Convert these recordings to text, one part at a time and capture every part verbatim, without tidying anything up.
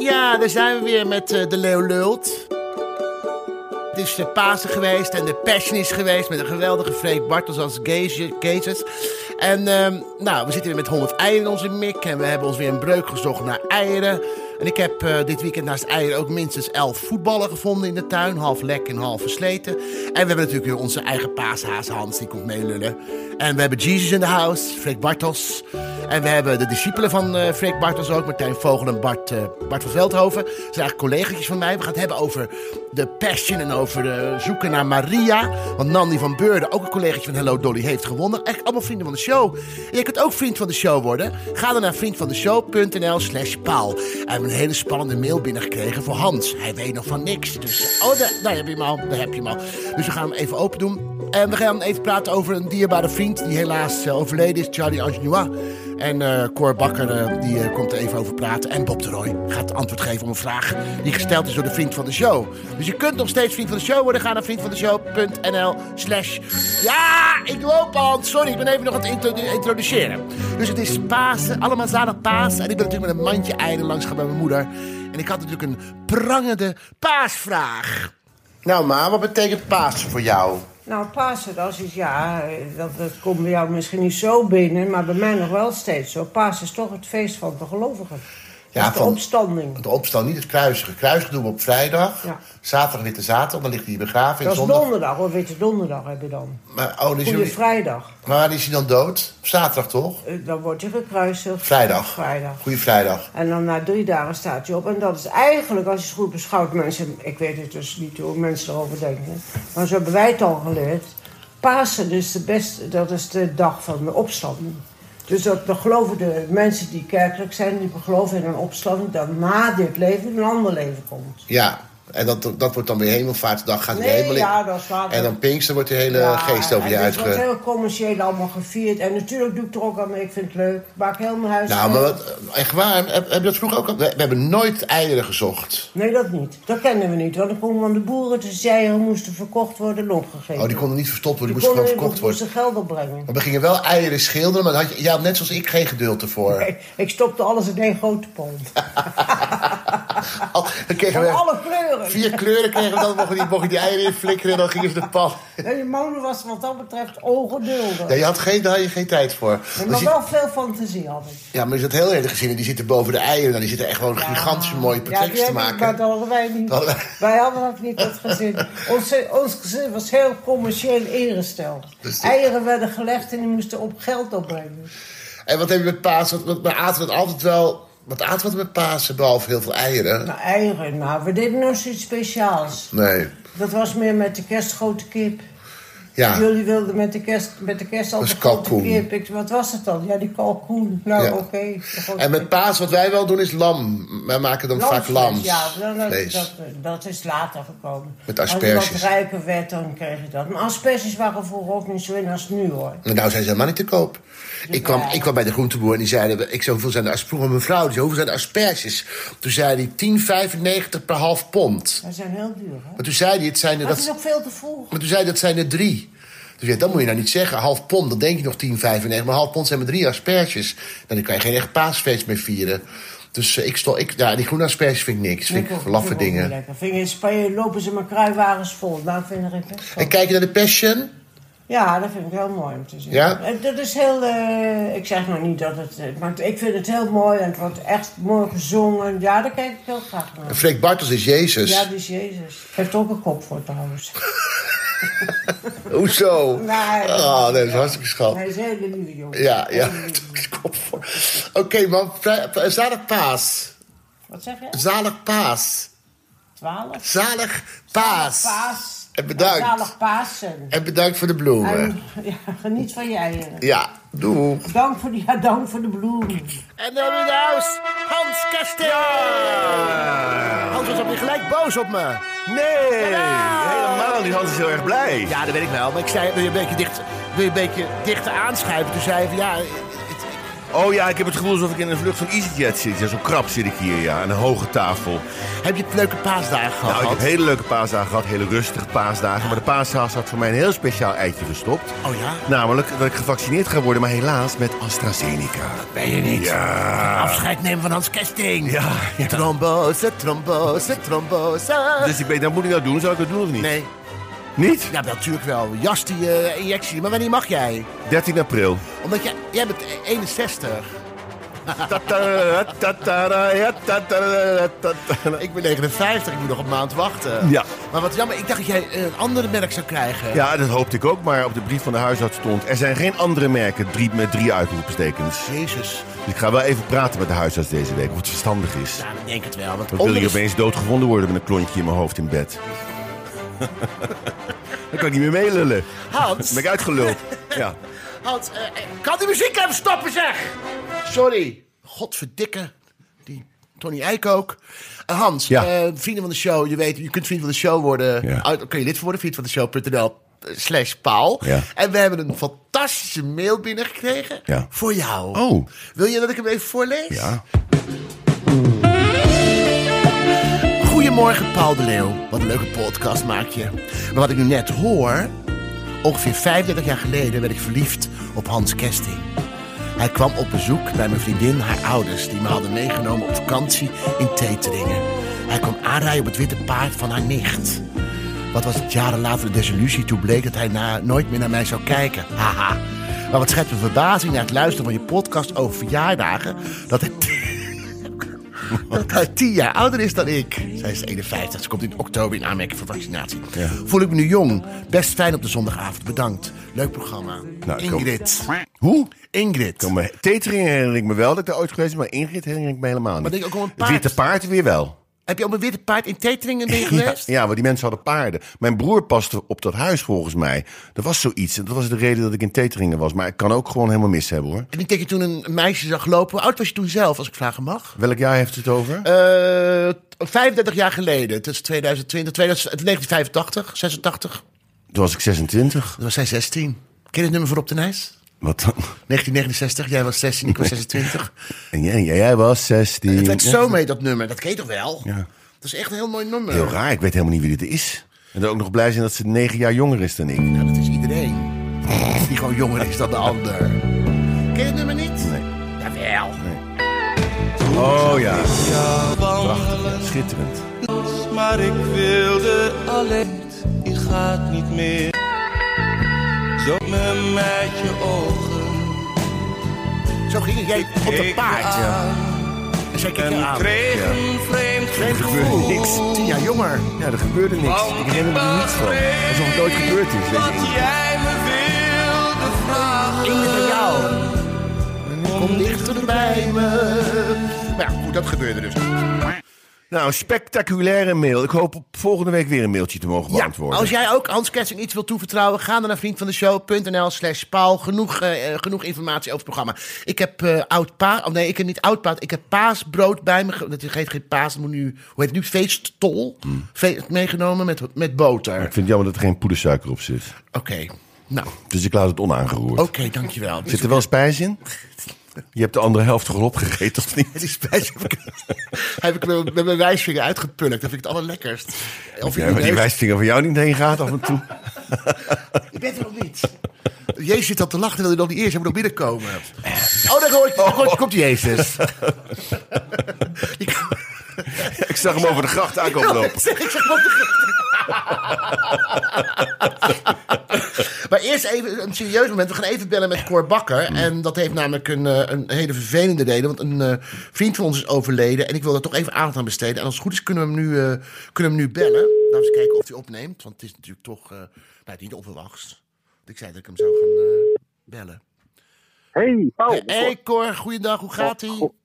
Ja, daar zijn we weer met uh, de Leeuw Lult. Het is de Pasen geweest en de Passion is geweest met een geweldige Freek Bartels als cases. En uh, nou, we zitten weer met honderd eieren in onze mik en we hebben ons weer een breuk gezocht naar eieren. En ik heb uh, dit weekend naast eieren ook minstens elf voetballen gevonden in de tuin. Half lek en half versleten. En we hebben natuurlijk weer onze eigen paashaas Hans, die komt meelullen. En we hebben Jesus in the house, Freek Bartels. En we hebben de discipelen van uh, Freek Bartels ook, Martijn Vogel en Bart, uh, Bart van Veldhoven. Dat zijn eigenlijk collega's van mij. We gaan het hebben over de Passion en over uh, zoeken naar Maria. Want Nandi van Burden, ook een collega van Hello Dolly, heeft gewonnen. Echt allemaal vrienden van de show. En je kunt ook vriend van de show worden. Ga dan naar vriendvandeshow.nl slash paal. En een hele spannende mail binnengekregen voor Hans. Hij weet nog van niks. Dus, oh, daar, daar heb je hem al, daar heb je hem al. Dus we gaan hem even open doen. En we gaan even praten over een dierbare vriend die helaas uh, overleden is, Charlie Anjounois. En uh, Cor Bakker, uh, die uh, komt er even over praten. En Bob de Rooij gaat antwoord geven op een vraag die gesteld is door de vriend van de show. Dus je kunt nog steeds vriend van de show worden. Ga naar vriendvandeshow.nl slash... Ja, ik loop al. Sorry, ik ben even nog aan het introdu- introduceren. Dus het is Pasen, allemaal zaterdag Pasen. En ik ben natuurlijk met een mandje eieren langs gaan bij mijn moeder. En ik had natuurlijk een prangende paasvraag. Nou ma, wat betekent Pasen voor jou? Nou, Pasen, dat is, ja, dat, dat komt bij jou misschien niet zo binnen, maar bij mij nog wel steeds zo. Pasen is toch het feest van de gelovigen. Ja, dat is de van, opstanding. De opstanding, niet het kruisigen. Kruisigen doen we op vrijdag, ja. Zaterdag Witte Zaterdag, dan ligt hij begraven. Dat is zondag. Donderdag, of Witte Donderdag heb je dan. Maar, oh, Goede jullie... vrijdag. Maar is hij dan dood? Op zaterdag toch? Dan wordt hij gekruisigd. Vrijdag. vrijdag. Goede vrijdag. En dan na drie dagen staat hij op. En dat is eigenlijk, als je het goed beschouwt, mensen... Ik weet het dus niet hoe mensen erover denken. Maar zo hebben wij het al geleerd. Pasen is de beste, dat is de dag van de opstanding. Dus dat geloven de mensen die kerkelijk zijn, die geloven in een opstanding, dat na dit leven een ander leven komt. Ja, en dat, dat wordt dan weer hemelvaartsdag, gaat nee, de hemel in. Ja, dat is waar. En dan Pinkster wordt de hele ja, geest over je uitge... Het wordt heel commercieel allemaal gevierd. En natuurlijk doe ik er ook aan mee, ik vind het leuk. Ik maak heel mijn huis. Nou, maar wat, echt waar, heb je dat vroeger ook al... We hebben nooit eieren gezocht. Nee, dat niet. Dat kennen we niet. Want dan komen van de boeren, dus die eieren moesten verkocht worden en opgegeven. Oh, die konden niet verstopt worden, die, die moesten gewoon verkocht worden. Die moesten geld opbrengen. Maar we gingen wel eieren schilderen, maar had je, je had net zoals ik geen geduld ervoor. Nee, ik stopte alles in één grote pond. Al, dan kregen we alle kleuren. Vier kleuren kregen we dan, mochten die, mochten die eieren in flikkeren en dan gingen ze de pan. En je moeder was wat dat betreft ongeduldig. Ja, je had geen, daar had je geen tijd voor. Nee, maar wel je... veel fantasie had ik. Ja, maar is dat heel erg gezien? Die zitten boven de eieren, nou, die zitten echt gewoon ja. gigantische mooie portretten ja, te maken. Ja, maar dat hadden wij niet. Dat hadden wij... wij hadden dat niet, dat gezin. Ons, ons gezin was heel commercieel eresteld. Dus die... Eieren werden gelegd en die moesten op geld opbrengen. En wat heb je met paas? Want we aten dat altijd wel... Wat aten we met Pasen, behalve heel veel eieren? Nou, eieren, nou, we deden nog zoiets speciaals. Nee. Dat was meer met de kerst grote kip. Ja. Jullie wilden met de kerst, met de kerst altijd dus grote kip. Ik, wat was het dan? Ja, die kalkoen. Nou, ja. oké. Okay, en met Pasen, wat wij wel doen, is lam. Wij maken dan Lamsvlees, vaak lams. Ja, dat, dat, dat is later gekomen. Met asperges. Als dat rijper werd, dan kreeg je dat. Maar asperges waren vroeger ook niet zo in als nu, hoor. Maar nou zijn ze helemaal niet te koop. Ik kwam, ik kwam bij de groenteboer en die zeiden... Ik zei, hoeveel zijn de asperges? Mijn vrouw die zei, hoeveel zijn de asperges? Toen zei hij tien vijfennegentig per half pond. Dat zijn heel duur, hè? Maar toen zei hij... Het zijn er, dat, dat is ook veel te vroeg. Maar toen zei hij, dat zijn er drie. Dus ja, dat moet je nou niet zeggen. Half pond, dan denk je nog tien vijfennegentig. Maar half pond zijn maar drie asperges. En dan kan je geen echt paasfeest meer vieren. Dus uh, ik stond, ik, ja, die groene asperges vind ik niks. Vind ik laffe dingen. Vind je in Spanje lopen ze maar kruiwagens vol. Nou, vind ik het best. En kijk je naar de Passion... Ja, dat vind ik heel mooi om te zien. Ja? Dat is heel... Uh, ik zeg nou niet dat het... Maar ik vind het heel mooi en het wordt echt mooi gezongen. Ja, daar kijk ik heel graag naar. Freek Bartels is Jezus. Ja, die is Jezus. Heeft ook een kop voor trouwens. Hoezo? Nee. Oh, nee, dat is hartstikke schat. Hij is een hele lieve jongen. Ja, ja. Heeft ook een kop voor. Oké, okay, man. Zalig Paas. Wat zeg je? Zalig Paas. Twaalf? Zalig Paas. Zalig Paas. En bedankt. Zalig Pasen. En bedankt voor de bloemen. En, ja, geniet van je eieren. Ja, doe. Dank voor, ja, dank voor de bloemen. En dan in de huis, Hans Kesting. Ja. Hans was ook niet gelijk boos op me. Nee, helemaal niet. Hans is heel erg blij. Ja, dat weet ik wel. Maar ik zei, wil je een beetje dichter dicht aanschuiven? Toen zei hij van ja... Oh ja, ik heb het gevoel alsof ik in een vlucht van EasyJet zit. Ja, zo krap zit ik hier, ja, aan een hoge tafel. Heb je leuke paasdagen gehad? Nou, ik heb hele leuke paasdagen gehad, hele rustige paasdagen. Maar de paashaas had voor mij een heel speciaal eitje gestopt. Oh ja? Namelijk dat ik gevaccineerd ga worden, maar helaas met AstraZeneca. Dat ben je niet. Ja. Afscheid nemen van Hans Kesting. Ja, ja. Trombose, trombose, trombose. Dus ik weet, dan moet ik dat doen. Zou ik dat doen of niet? Nee. Niet? Ja, natuurlijk wel. Jas die uh, injectie. Maar wanneer mag jij? dertien april. Omdat jij... Jij bent eenenzestig. Ik ben negenenvijftig. Ik moet nog een maand wachten. Ja. Maar wat jammer. Ik dacht dat jij een andere merk zou krijgen. Ja, dat hoopte ik ook. Maar op de brief van de huisarts stond... Er zijn geen andere merken drie, met drie uitroepstekens. Jezus. Dus ik ga wel even praten met de huisarts deze week. Of het verstandig is. Ja, ik denk het wel. Want dan wil je opeens doodgevonden worden met een klontje in mijn hoofd in bed. Dan kan ik niet meer meelullen. Hans. Dan ben ik uitgeluld. Ja. Hans, uh, kan die muziek even stoppen, zeg? Sorry. Godverdikke. Die Tony Eijk ook. Uh, Hans, ja. uh, vrienden van de show. Je weet, je kunt vriend van de show worden. Ja. Uh, kun je lid worden? vriend van de show punt n l slash paal. Ja. En we hebben een fantastische mail binnengekregen. Ja. Voor jou. Oh. Wil je dat ik hem even voorlees? Ja. Goedemorgen, Paul de Leeuw. Wat een leuke podcast maak je. Maar wat ik nu net hoor... Ongeveer vijfendertig jaar geleden werd ik verliefd op Hans Kesting. Hij kwam op bezoek bij mijn vriendin, haar ouders... die me hadden meegenomen op vakantie in Teteringen. Hij kwam aanrijden op het witte paard van haar nicht. Wat was het jaren later de desillusie toen bleek dat hij na, nooit meer naar mij zou kijken. Haha. Maar wat schept me verbazing na het luisteren van je podcast over verjaardagen... dat hij... Dat hij tien jaar ouder is dan ik. Zij is eenenvijftig, ze komt in oktober in aanmerking voor vaccinatie. Ja. Voel ik me nu jong. Best fijn op de zondagavond. Bedankt. Leuk programma. Nou, Ingrid. Kom. Hoe? Ingrid. Tetering herinner ik me wel dat ik daar ooit geweest ben, maar Ingrid herinner ik me helemaal niet. Maar denk ik ook om een paard. Het witte paard weer wel. Heb je op een witte paard in Teteringen ben je geweest? Ja, ja, want die mensen hadden paarden. Mijn broer paste op dat huis volgens mij. Er was zoiets. En dat was de reden dat ik in Teteringen was. Maar ik kan ook gewoon helemaal mis hebben, hoor. En ik denk je toen een meisje zag lopen. Hoe oud was je toen zelf, als ik vragen mag? Welk jaar heeft het over? Uh, vijfendertig jaar geleden. Het is tweeduizend twintig, negentien vijfentachtig, zesentachtig. Toen was ik zesentwintig. Toen was zij zestien. Ken je het nummer van Rob de Nijs? Wat dan? negentien negenenzestig, jij was zestien, ik was zesentwintig. En jij, jij was zestien. Het lijkt zo mee, dat nummer. Dat ken je toch wel? Ja. Dat is echt een heel mooi nummer. Heel raar, ik weet helemaal niet wie dit is. En dan ook nog blij zijn dat ze negen jaar jonger is dan ik. Nou, dat is iedereen. Die gewoon jonger is dan de ander. Ken je het nummer niet? Nee. Jawel. Nee. Oh ja. Prachtig, schitterend. Maar ik wilde alleen, het gaat niet meer. Me met je ogen. Zo ging jij op de paard. Ja. En zij keek je aan. Kreeg ja. Een vreemd gevoel. Er gebeurde niks. Tien jaar jonger. Ja, er gebeurde niks. Want ik herinner me niets van. Alsof het nooit gebeurd is. Wat jij me wilde vragen. Ingrid en jou. Kom dichter bij me. Nou ja, goed, dat gebeurde dus. Nou, spectaculaire mail. Ik hoop volgende week weer een mailtje te mogen beantwoorden. Ja, als jij ook Hans Kesting iets wilt toevertrouwen... ga dan naar vriendvandeshow.nl slash paal. Genoeg, uh, genoeg informatie over het programma. Ik heb uh, oud paas... Oh nee, ik heb niet oud paas. Ik heb paasbrood bij me... Dat geeft geen paas. Dat moet nu... Hoe heet het nu? Feesttol. Hmm. Feest, meegenomen met, met boter. Maar ik vind het jammer dat er geen poedersuiker op zit. Oké. Okay, nou. Dus ik laat het onaangeroerd. Oké, okay, dankjewel. Zit er wel spijs in? Je hebt de andere helft gewoon opgegeten, of niet? Die spijs heb ik, heb ik met, met mijn wijsvinger uitgepulkt. Dat vind ik het allerlekkerst. Of ja, maar die wijsvinger van jou niet heen gaat af en toe. Je bent er nog niet. Jezus zit al te lachen, wil je nog niet eerst? Hij moet nog binnenkomen. Oh, daar hoor ik. Oh, daar komt Jezus. Ik zag hem over de gracht aankomen lopen. Ik zag hem over de gracht. Maar eerst even een serieus moment. We gaan even bellen met Cor Bakker. En dat heeft namelijk een, een hele vervelende reden. Want een uh, vriend van ons is overleden. En ik wil daar toch even aandacht aan besteden. En als het goed is kunnen we hem nu, uh, kunnen we hem nu bellen. Laten we eens kijken of hij opneemt. Want het is natuurlijk toch uh, nou, niet onverwachts. Want ik zei dat ik hem zou gaan uh, bellen. Hey, Paul. Hey, hey Cor, goeiedag. Hoe gaat ie?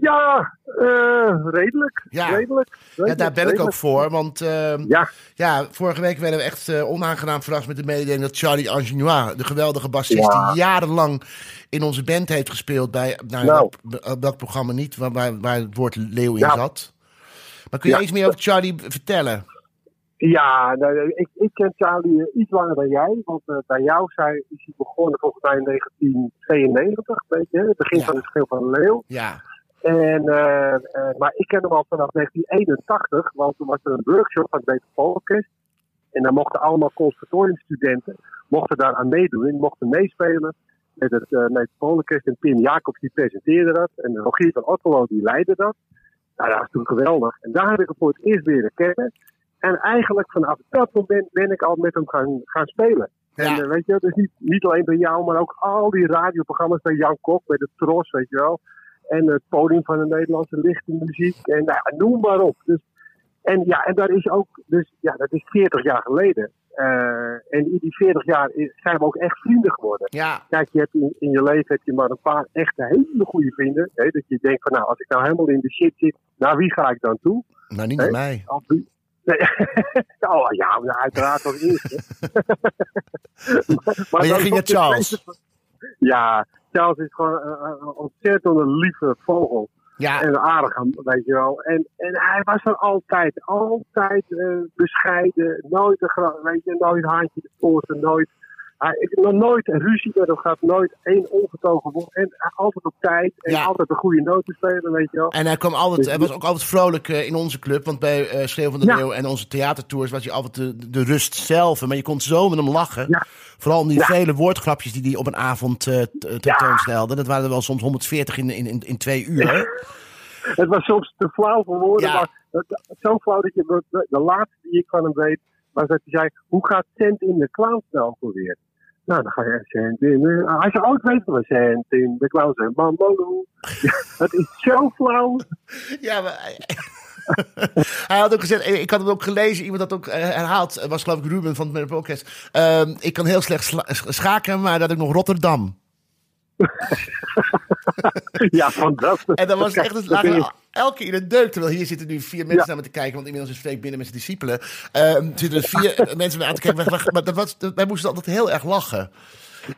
Ja, uh, redelijk, ja. redelijk. redelijk. Ja, daar ben redelijk. ik ook voor. Want uh, ja. ja, vorige week werden we echt uh, onaangenaam verrast met de mededeling dat Charlie Anjounois, de geweldige bassist, ja. die jarenlang in onze band heeft gespeeld bij nou, nou. Dat, dat programma niet, waar, waar het woord leeuw in ja. zat. Maar kun je ja. iets meer over Charlie vertellen? Ja, ik, ik ken Charlie iets langer dan jij, want uh, bij jou zei, is hij begonnen volgens mij in negentien tweeënnegentig, weet je, het begin ja. van het Schreeuw van der Leeuw. Ja. En, uh, uh, maar ik ken hem al vanaf negentien eenentachtig, want toen was er een workshop van het Metropole Orkest. En daar mochten allemaal conservatoriumstudenten, mochten daar aan meedoen, mochten meespelen met het uh, Metropole Orkest. En Pim Jacobs die presenteerde dat en Rogier van Otterloo die leidde dat. Nou, dat was toen geweldig. En daar heb ik hem voor het eerst leren kennen. En eigenlijk vanaf dat moment ben ik al met hem gaan, gaan spelen. Ja. En uh, weet je, dus niet, niet alleen bij jou, maar ook al die radioprogramma's bij Jan Kok, bij de Tros, weet je wel. En het podium van de Nederlandse lichtenmuziek. En nou ja, noem maar op. Dus, en ja, en daar is ook, dus ja, dat is veertig jaar geleden. Uh, en in die veertig jaar zijn we ook echt vrienden geworden. Ja. Kijk, je hebt in, in je leven heb je maar een paar echte hele goede vrienden. Hè, dat je denkt van nou, als ik nou helemaal in de shit zit, naar wie ga ik dan toe? Nou, niet naar mij. Nee. Oh ja, nou, uiteraard als eerste. maar, maar, maar jij ging naar Charles. Ja, Charles is gewoon een, een ontzettend lieve vogel. Ja. En een aardige, weet je wel. En, en hij was er altijd, altijd uh, bescheiden. Nooit een gra- weet je, nooit haantje de poorten, nooit. Hij, ik, nog nooit een ruzie met hem gehad, nooit één ongetogen woord. En altijd op tijd en ja. altijd een goede noot te spelen, weet je wel. En hij, kwam altijd, dus, hij was ook altijd vrolijk uh, in onze club, want bij uh, Schreeuw van de Leeuw ja. en onze theatertours was hij altijd de, de rust zelf. Maar je kon zo met hem lachen. Ja. Vooral om die ja. vele woordgrapjes die hij op een avond uh, tentoonstelde. Ja. Dat waren er wel soms honderdveertig in, in, in twee uur. Ja. Het was soms te flauw voor woorden, ja. maar zo flauw dat je de, de, de laatste die ik van hem weet, was dat hij zei, hoe gaat cent in de clown nou voor weer? Nou, dan ga je cent in de... Hij zei, oh, ik weet wel, cent in de clown zijn bamboe. Dat is zo flauw. Ja, maar... hij had ook gezegd, ik had het ook gelezen, iemand had ook herhaald, was geloof ik Ruben van het Metropole Orkest. Uh, ik kan heel slecht sla- schaken, maar dat ik nog Rotterdam. ja, fantastisch. En dan was het echt een elke in een deuk, terwijl hier zitten nu vier mensen ja. naar me te kijken, want inmiddels is Freek binnen met zijn discipelen. Uh, zitten er vier ja. mensen naar aan te kijken, maar, maar dat was, dat, wij moesten altijd heel erg lachen.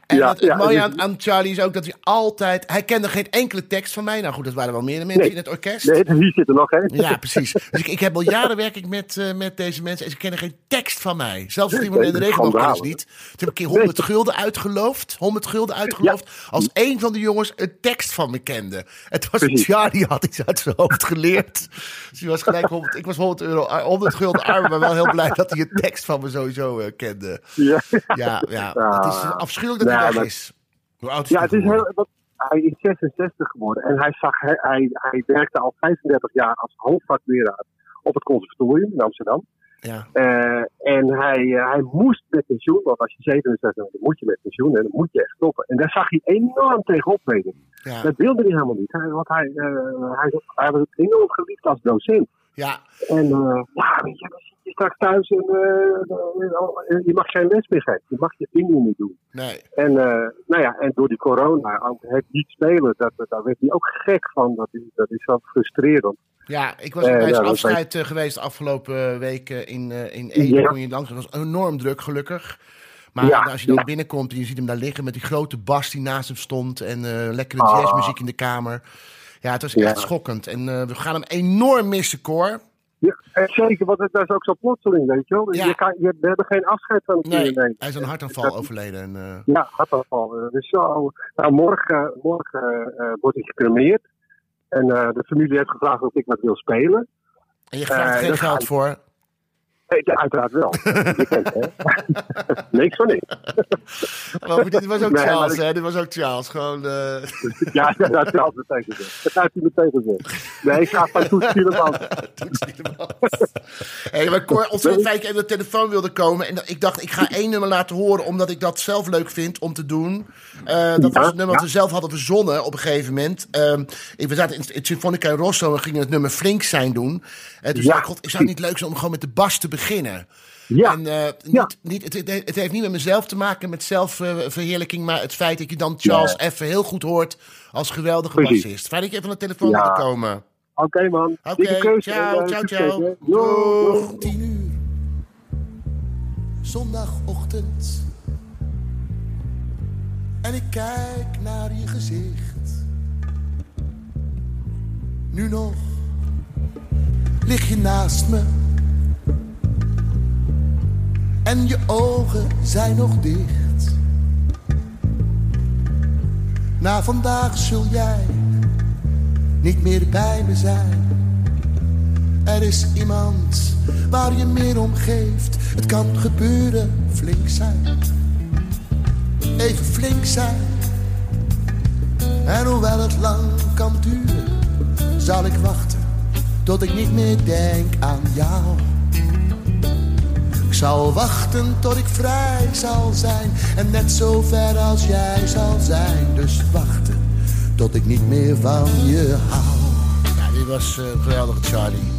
En ja, het, het ja, mooie aan, aan Charlie is ook dat hij altijd... Hij kende geen enkele tekst van mij. Nou goed, dat waren wel meer mensen nee, in het orkest. Nee, hier zitten nog, hè? Ja, precies. Dus ik, ik heb al jaren werk ik met, uh, met deze mensen en ze kennen geen tekst van mij. Zelfs iemand in de regenboogkast niet. Toen heb ik een keer honderd gulden uitgeloofd. honderd gulden uitgeloofd. Ja. Als één van de jongens een tekst van me kende. Het was precies. Charlie had iets uit zijn hoofd geleerd. Dus hij was gelijk honderd, ik was honderd euro, honderd gulden arm, maar wel heel blij dat hij een tekst van me sowieso uh, kende. Ja, ja. ja. Ah. Het is afschuwelijk. Dat hij ja, is. Hoe oud is ja, het is heel, want hij is zesenzestig geworden en hij, zag, hij, hij, hij werkte al vijfendertig jaar als hoofdvakleraar op het conservatorium in Amsterdam. Ja. Uh, en hij, hij moest met pensioen, want als je zevenenzestig bent, dan moet je met pensioen en dan moet je echt stoppen. En daar zag hij enorm tegenop mee. Ja. Dat wilde hij helemaal niet, hij, want hij, uh, hij, hij was enorm geliefd als docent. Ja. En uh, ja, weet je, dan zit je straks thuis en uh, je mag geen les meer geven. Je mag je dingen niet doen. Nee. En, uh, nou ja, en door die corona, het niet spelen, dat, daar werd hij ook gek van. Dat is, dat is zo frustrerend. Ja, ik was uh, bij zijn ja, afscheid uh, geweest afgelopen weken in, uh, in Ede. Ja. Toen je langs, dat was enorm druk, gelukkig. Maar ja, als je dan ja. binnenkomt en je ziet hem daar liggen met die grote bas die naast hem stond. En uh, lekkere ah. jazzmuziek in de kamer. Ja, het was echt ja. schokkend. En uh, we gaan hem enorm missen, Cor. Ja, zeker, want het is ook zo plotseling, weet je wel. Ja. Je kan, je, we hebben geen afscheid van hem. Nee, nee, hij is een hartaanval dat, overleden. En, uh... Ja, hartaanval. Dus zo, nou, morgen morgen uh, wordt hij gecremeerd. En uh, de familie heeft gevraagd of ik wat wil spelen. En je vraagt uh, geen geld gaat... voor? Ja, uiteraard wel. Je kent, hè? Niks van niks. Maar dit was ook nee, Charles, hè? Ik... Dit was ook Charles, gewoon... Uh... ja, dat had Charles meteen gezegd. Dat had hij meteen gezegd. Nee, ik ga van Toets Tielemans. Toets Tielemans. Hé, maar Cor, ontzettend fijn dat ik even op de telefoon wilde komen. En ik dacht, ik ga één nummer laten horen, omdat ik dat zelf leuk vind om te doen. Uh, dat ja, was het nummer ja. dat we zelf hadden verzonnen op een gegeven moment. Um, we zaten in het Sinfonica in Rosso en gingen het nummer Flink zijn doen. Uh, dus ja. ik dacht, zou het niet leuk zijn om gewoon met de bas te beginnen. Ja. En, uh, niet, ja. niet, het, het heeft niet met mezelf te maken, met zelfverheerlijking, uh, maar het feit dat je dan Charles ja. even heel goed hoort als geweldige precies. bassist. Fijn dat je even aan de telefoon ja. moet komen. Oké okay, man. Oké, okay. ciao, en, uh, ciao, ciao. Doeg. tien uur. Zondagochtend. En ik kijk naar je gezicht. Nu nog lig je naast me. en je ogen zijn nog dicht. Na vandaag zul jij niet meer bij me zijn. Er is iemand waar je meer om geeft. Het kan gebeuren, flink zijn. Even flink zijn. En hoewel het lang kan duren, zal ik wachten tot ik niet meer denk aan jou. Ik zal wachten tot ik vrij zal zijn en net zo ver als jij zal zijn. Dus wachten tot ik niet meer van je hou. Ja, dit was uh, geweldig, Charlie.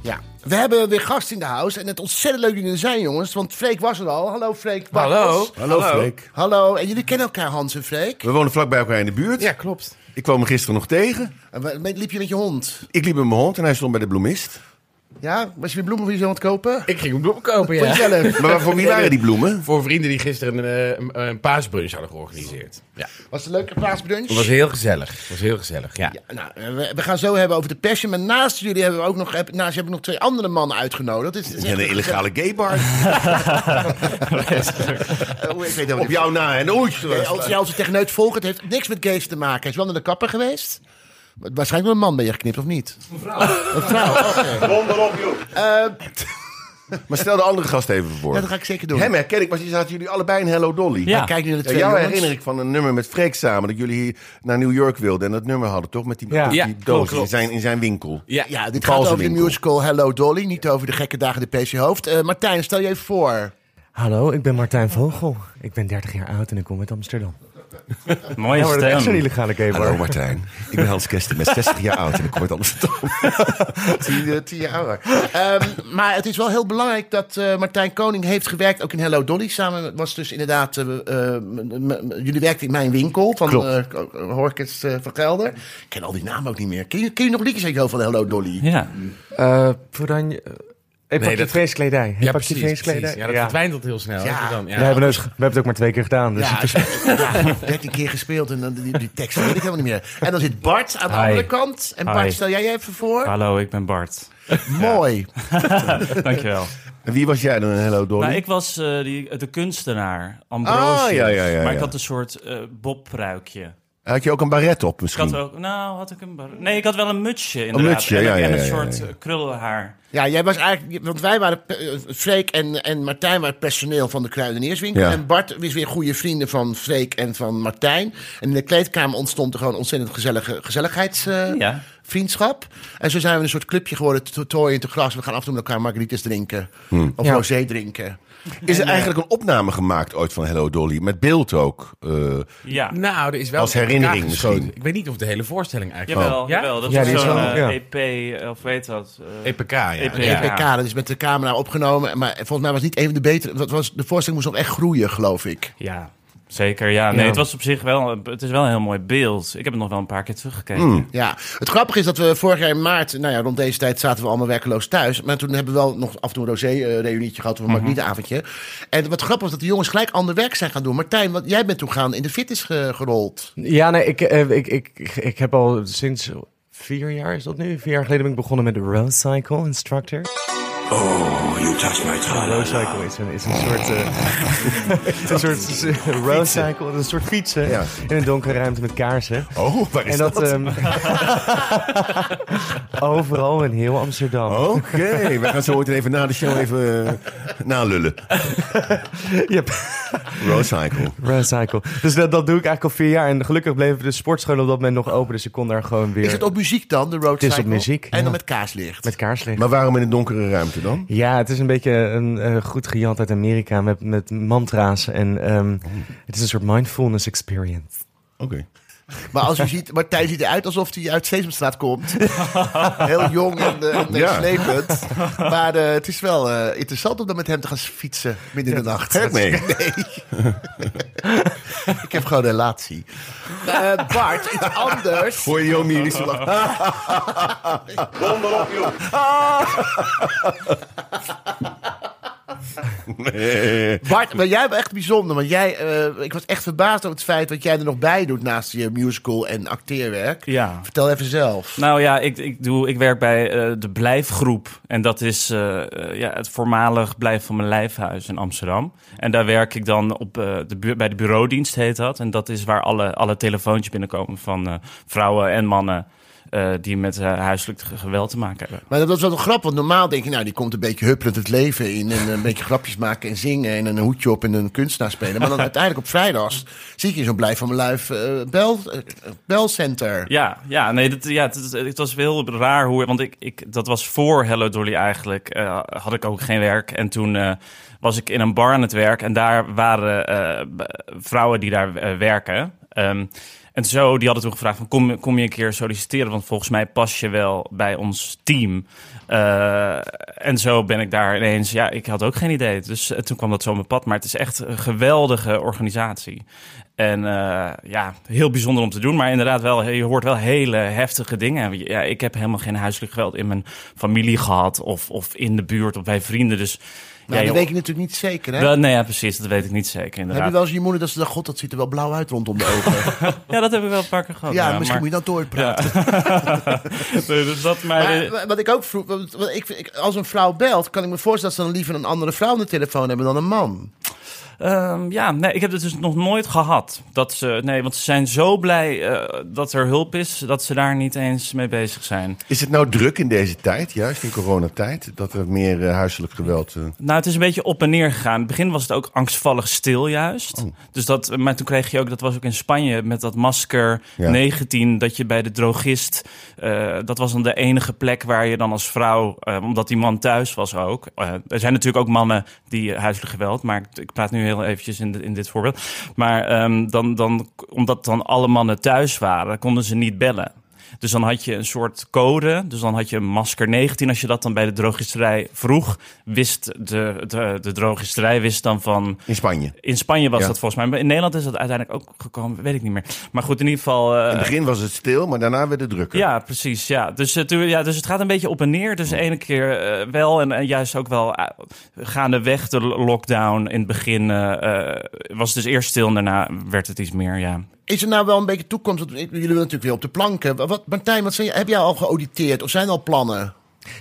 Ja, we hebben weer gast in de house en het ontzettend leuk jullie er zijn, jongens. Want Freek was er al. Hallo Freek Bartels. Hallo. Hallo Freek. Hallo. En jullie kennen elkaar, Hans en Freek? We wonen vlakbij elkaar in de buurt. Ja, klopt. Ik kwam hem gisteren nog tegen. En liep je met je hond? Ik liep met mijn hond en hij stond bij de bloemist. Ja, was je weer bloemen voor je zo aan het kopen? Ik ging bloemen kopen, ja. Voor maar voor wie waren die bloemen? Voor vrienden die gisteren een, een, een paasbrunch hadden georganiseerd. Ja. Was het een leuke paasbrunch? Het was heel gezellig. Het was heel gezellig, ja. ja nou, we, we gaan zo hebben over de passion. Maar naast jullie hebben we ook nog, heb, naast heb ik nog twee andere mannen uitgenodigd. Het is, het is een, een illegale gay bar. Op jou na en ooit. Nee, als je als techneut volgt, het heeft niks met gays te maken. Hij is wel naar de kapper geweest. Waarschijnlijk wel een man ben je geknipt, of niet? Een vrouw. Een vrouw, oké. Wonder op, joh. Maar stel de andere gast even voor. Ja, dat ga ik zeker doen. Hem herken ik, want die zaten jullie allebei in Hello Dolly. Ja. Kijk nu naar de twee ja, jou jongens. Herinner ik van een nummer met Freek samen. Dat jullie hier naar New York wilden. En dat nummer hadden, toch? Met die, ja. die, die ja, doos in zijn, in zijn winkel. Ja, ja dit gaat over winkel. De musical Hello Dolly. Niet over de gekke dagen in de P C Hoofd. Uh, Martijn, stel je even voor. Hallo, ik ben Martijn Vogel. Ik ben dertig jaar oud en ik kom uit Amsterdam. Mooie ja, stem. Echt zo'n illegale gay bar. Hallo Martijn, ik ben Hans Kesting, ik ben zestig jaar oud en ik kom uit Amsterdam. tien jaar ouder. Um, maar het is wel heel belangrijk dat uh, Martijn Koning heeft gewerkt, ook in Hello Dolly. Samen was dus inderdaad, uh, uh, m- m- jullie werkten in mijn winkel van uh, Horkens uh, van Gelder. Ik ken al die namen ook niet meer. Ken je, ken je nog liedjes heel van Hello Dolly? Ja. Uh, Voordan... Ik nee, pak dat... je feestkledij. Ja, pak je feestkledij. Ja, dat ja. verdwijnt heel snel. Ja. Dan, ja. We, hebben het, we hebben het ook maar twee keer gedaan. Dus ja, dertien ja, keer gespeeld en dan die, die tekst weet ik helemaal niet meer. En dan zit Bart aan de Hi. andere kant. En Hi. Bart, stel jij even voor. Hallo, ik ben Bart. Mooi. Dankjewel. En wie was jij dan in Hello Dolly? Nou, ik was uh, die, de kunstenaar, Ambrosius. Ah, ja, ja, ja, ja. Maar ik had een soort uh, Bob-pruikje. Had je ook een baret op misschien? Ik had ook, nou, had ik een baret. Nee, ik had wel een mutsje inderdaad. Een mutsje, en, ja, ja, en een ja, ja, soort ja, ja. krullenhaar. Ja, jij was eigenlijk... Want wij waren... Freek en, en Martijn waren personeel van de kruidenierswinkel. Ja. En Bart was weer goede vrienden van Freek en van Martijn. En in de kleedkamer ontstond er gewoon ontzettend gezellige gezelligheidsvriendschap. Uh, ja. En zo zijn we een soort clubje geworden. T- tooi in te gras. We gaan af en toe met elkaar margaritas drinken. Hm. Of ja. rosé drinken. Is er eigenlijk een opname gemaakt ooit van Hello Dolly? Met beeld ook? Uh, ja. Nou, er is wel... Als herinnering misschien. Ik weet niet of de hele voorstelling eigenlijk... Jawel, oh. ja? jawel dat ja, is zo'n uh, ja. E P, of weet dat? Uh, E P K, ja. E P K, ja. E P K, dat is met de camera opgenomen. Maar volgens mij was het niet even de betere... Dat was, de voorstelling moest nog echt groeien, geloof ik. Ja, zeker. Ja, nee, ja. Het was op zich wel... Het is wel een heel mooi beeld. Ik heb het nog wel een paar keer teruggekeken. Mm. Ja, het grappige is dat we vorig jaar in maart... Nou ja, rond deze tijd zaten we allemaal werkeloos thuis. Maar toen hebben we wel nog af en toe een rosé-reunietje gehad... of een magneetavondje. Mm-hmm. En wat grappig is dat de jongens gelijk ander werk zijn gaan doen. Martijn, wat, jij bent toen gaan in de fitness ge- gerold. Ja, nee, ik, eh, ik, ik, ik, ik heb al sinds... Vier jaar is dat nu? Vier jaar geleden ben ik begonnen met de Road Cycle Instructor. Oh, you touched my tralala. Road Cycle is een, is een soort... Uh, een soort uh, road cycle, een soort fietsen. Ja. In een donkere ruimte met kaarsen. Oh, waar is en dat? dat? Um, overal in heel Amsterdam. Oké, okay, we gaan zo even na de show even uh, nalullen. Yep. Road Cycle. Road Cycle. Dus dat, dat doe ik eigenlijk al vier jaar. En gelukkig bleven de sportscholen op dat moment nog open. Dus ik kon daar gewoon weer... Is het op muziek dan, de Road Cycle? Het is op muziek. En dan ja. met kaarslicht. Met kaarslicht. Maar waarom in een donkere ruimte? Dan? Ja, het is een beetje een uh, goed gejat uit Amerika met, met mantra's. En um, oh. het is een soort mindfulness experience. Oké. Okay. Maar als u ziet, Martijn ziet eruit alsof hij uit Sesamstraat komt. Heel jong en, uh, en ja. slepend. Maar uh, het is wel uh, interessant om dan met hem te gaan fietsen midden in de nacht. Hek mee. Nee. Ik heb gewoon een relatie. Uh, Bart, iets anders. Voor je jomie niet zo lang. Kom erop, joh. Nee. Bart, maar jij bent echt bijzonder. Want jij, uh, ik was echt verbaasd over het feit dat jij er nog bij doet naast je musical en acteerwerk. Ja. Vertel even zelf. Nou ja, ik, ik, doe, ik werk bij uh, de Blijfgroep. En dat is uh, uh, ja, het voormalig Blijf van mijn Lijfhuis in Amsterdam. En daar werk ik dan op, uh, de bu- bij de bureaudienst heet dat. En dat is waar alle, alle telefoontjes binnenkomen van uh, vrouwen en mannen. Uh, die met uh, huiselijk geweld te maken hebben. Maar dat was wel een grap, want normaal denk je... nou, die komt een beetje huppelend het leven in... en een beetje grapjes maken en zingen... en een hoedje op en een kunstenaar spelen. Maar dan uiteindelijk op vrijdags zie ik je zo'n Blijf van mijn Lijf uh, bel, uh, belcenter. Ja, ja, nee, dat, ja dat, het was heel raar. hoe, Want ik, ik, dat was voor Hello Dolly eigenlijk. Uh, had ik ook geen werk. En toen uh, was ik in een bar aan het werk... en daar waren uh, vrouwen die daar uh, werken... Um, En zo, die hadden toen gevraagd van kom, kom je een keer solliciteren, want volgens mij pas je wel bij ons team. Uh, en zo ben ik daar ineens, ja, ik had ook geen idee. Dus uh, toen kwam dat zo op mijn pad, maar het is echt een geweldige organisatie. En uh, ja, heel bijzonder om te doen, maar inderdaad wel, je hoort wel hele heftige dingen. Ja, ik heb helemaal geen huiselijk geweld in mijn familie gehad of, of in de buurt of bij vrienden, dus... Nou, ja, dat weet ik natuurlijk niet zeker, hè? Nee, ja, precies, dat weet ik niet zeker, inderdaad. Heb je wel eens je moeder dat ze dacht, god, dat ziet er wel blauw uit rondom de ogen? Ja, dat heb ik wel een paar keer gehad. Ja, ja misschien maar... moet je dan doorpraten. Ja. Nee, dus dat maar... maar... Wat ik ook vroeg, want ik, ik, als een vrouw belt, kan ik me voorstellen dat ze dan liever een andere vrouw aan de telefoon hebben dan een man. Um, ja, nee, ik heb het dus nog nooit gehad. Dat ze, nee, want ze zijn zo blij uh, dat er hulp is, dat ze daar niet eens mee bezig zijn. Is het nou druk in deze tijd, juist in coronatijd, dat er meer uh, huiselijk geweld... Uh... Nou, het is een beetje op en neer gegaan. In het begin was het ook angstvallig stil juist. Oh. Dus dat, maar toen kreeg je ook, dat was ook in Spanje, met dat masker ja. negentien, dat je bij de drogist... Uh, dat was dan de enige plek waar je dan als vrouw, uh, omdat die man thuis was ook... Uh, er zijn natuurlijk ook mannen die uh, huiselijk geweld, maar ik, ik praat nu heel eventjes in, de, in dit voorbeeld. Maar um, dan, dan, omdat dan alle mannen thuis waren, konden ze niet bellen. Dus dan had je een soort code. Dus dan had je masker negentien. Als je dat dan bij de drogisterij vroeg, wist de, de, de drogisterij wist dan van... In Spanje. In Spanje was ja. dat volgens mij. Maar in Nederland is dat uiteindelijk ook gekomen. Weet ik niet meer. Maar goed, in ieder geval... Uh, in het begin was het stil, maar daarna werd het drukker. Ja, precies. Ja. Dus, uh, toen, ja, dus het gaat een beetje op en neer. Dus de ene keer uh, wel en uh, juist ook wel uh, gaandeweg de lockdown. In het begin uh, uh, was het dus eerst stil en daarna werd het iets meer, ja... Is er nou wel een beetje toekomst? Jullie willen natuurlijk weer op de planken. Wat, Martijn, wat zijn, heb jij al geauditeerd? Of zijn er al plannen?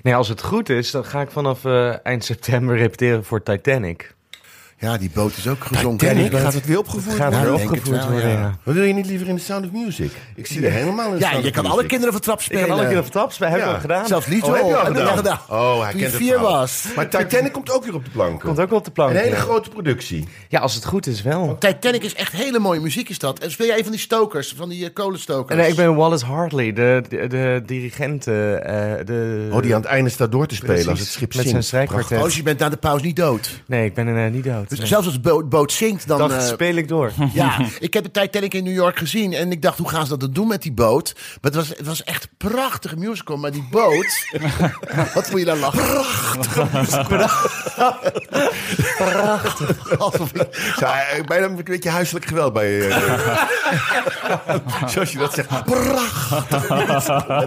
Nee, als het goed is, dan ga ik vanaf uh, eind september repeteren voor Titanic. Ja, die boot is ook gezonken. Titanic, gaat het weer opgevoerd worden? Gaat het weer opgevoerd worden, ja. Wil je niet liever in de Sound of Music? Ik zie er helemaal in. Ja, je kan alle kinderen van trap spelen. Ik kan alle kinderen van trap spelen. Heb ik al gedaan. Zelfs liedje al gedaan. Oh, hij kent het was. Maar Titanic komt ook weer op de planken. Komt ook op de planken. Een hele grote productie. Ja, als het goed is wel. Titanic is echt hele mooie muziek is dat. En speel jij een van die stokers, van die kolenstokers? Nee, ik ben Wallace Hartley, de dirigent. Oh, die aan het einde staat door te spelen als het schip zinkt. Met zijn strijkkwartet. Oh, je bent na de pauze niet dood. Nee, ik ben niet dood. Dus zelfs als de boot, boot zinkt, dan... Dat uh, speel ik door. Ja, ik heb de Titanic in New York gezien. En ik dacht, hoe gaan ze dat doen met die boot? Maar het was, het was echt een prachtige musical. Maar die boot... Wat moet je daar lachen? Prachtige musical. Prachtig. Alsof ik... Zij, bijna een beetje huiselijk geweld bij je. Zoals je dat zegt. Prachtige musical.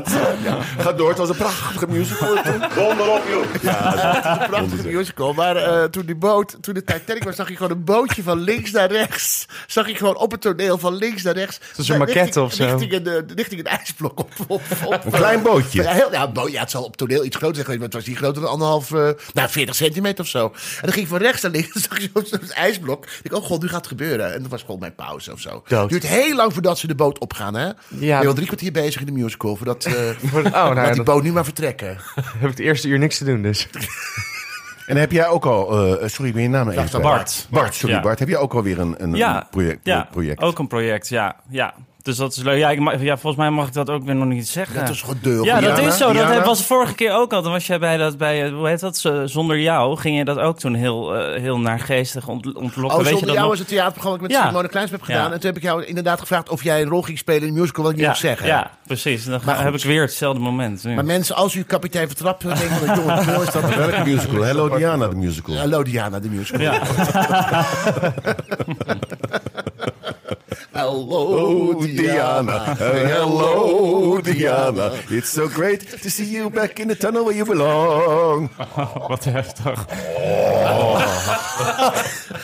Ja, ga door, het was een prachtige musical. Donder op, joh. Ja, het was een prachtige musical. Maar uh, toen die boot... Toen de Titanic was, zag je gewoon een bootje van links naar rechts. Zag je gewoon op het toneel van links naar rechts. Dat is een maquette of zo. Richting een, richting een ijsblok op. op, op een klein bootje. Ja, heel, ja, bo- ja, het zal op toneel iets groter zijn geweest. Maar het was niet groter dan anderhalf, uh, nou, veertig centimeter of zo. En dan ging ik van rechts naar links. Dan zag je zo'n ijsblok. Ik dacht, oh god, nu gaat het gebeuren. En dat was gewoon mijn pauze of zo. Het duurt heel lang voordat ze de boot opgaan, hè? Ja. Je bent al drie kwartier bezig in de musical. Voordat uh, oh, nou, ja, die dat... boot nu maar vertrekken. Heb ik het eerste uur niks te doen, dus... En heb jij ook al, uh, sorry, ben je naam even? Bart. Bart. Bart, sorry ja. Bart. Heb jij ook alweer een, een, ja. een project, ja. project? Ook een project, ja. ja. Dus dat is leuk. Ja, ik mag, ja, volgens mij mag ik dat ook weer nog niet zeggen. Dat is geduld. Ja, dat is zo. Dat was vorige keer ook al. Dan was jij bij dat, bij, hoe heet dat, Zonder Jou, ging je dat ook toen heel, uh, heel naargeestig ontlokken. Oh, Weet Zonder je dat Jou nog? Is het theaterprogramma dat ik met Simone ja. Kleins heb gedaan. Ja. En toen heb ik jou inderdaad gevraagd of jij een rol ging spelen in een musical, wat ik niet ja. mocht zeggen. Ja, precies. En dan maar heb goed. ik weer hetzelfde moment. Nu. Maar mensen, als u Kapitein vertrapt, dan denk ik dat jongen, mooi is dat een welke musical? Hello Diana, de musical. Hello Diana, de musical. Ja. Hello, Diana. Hello, Diana. It's so great to see you back in the tunnel where you belong. Oh, wat heftig. Oh.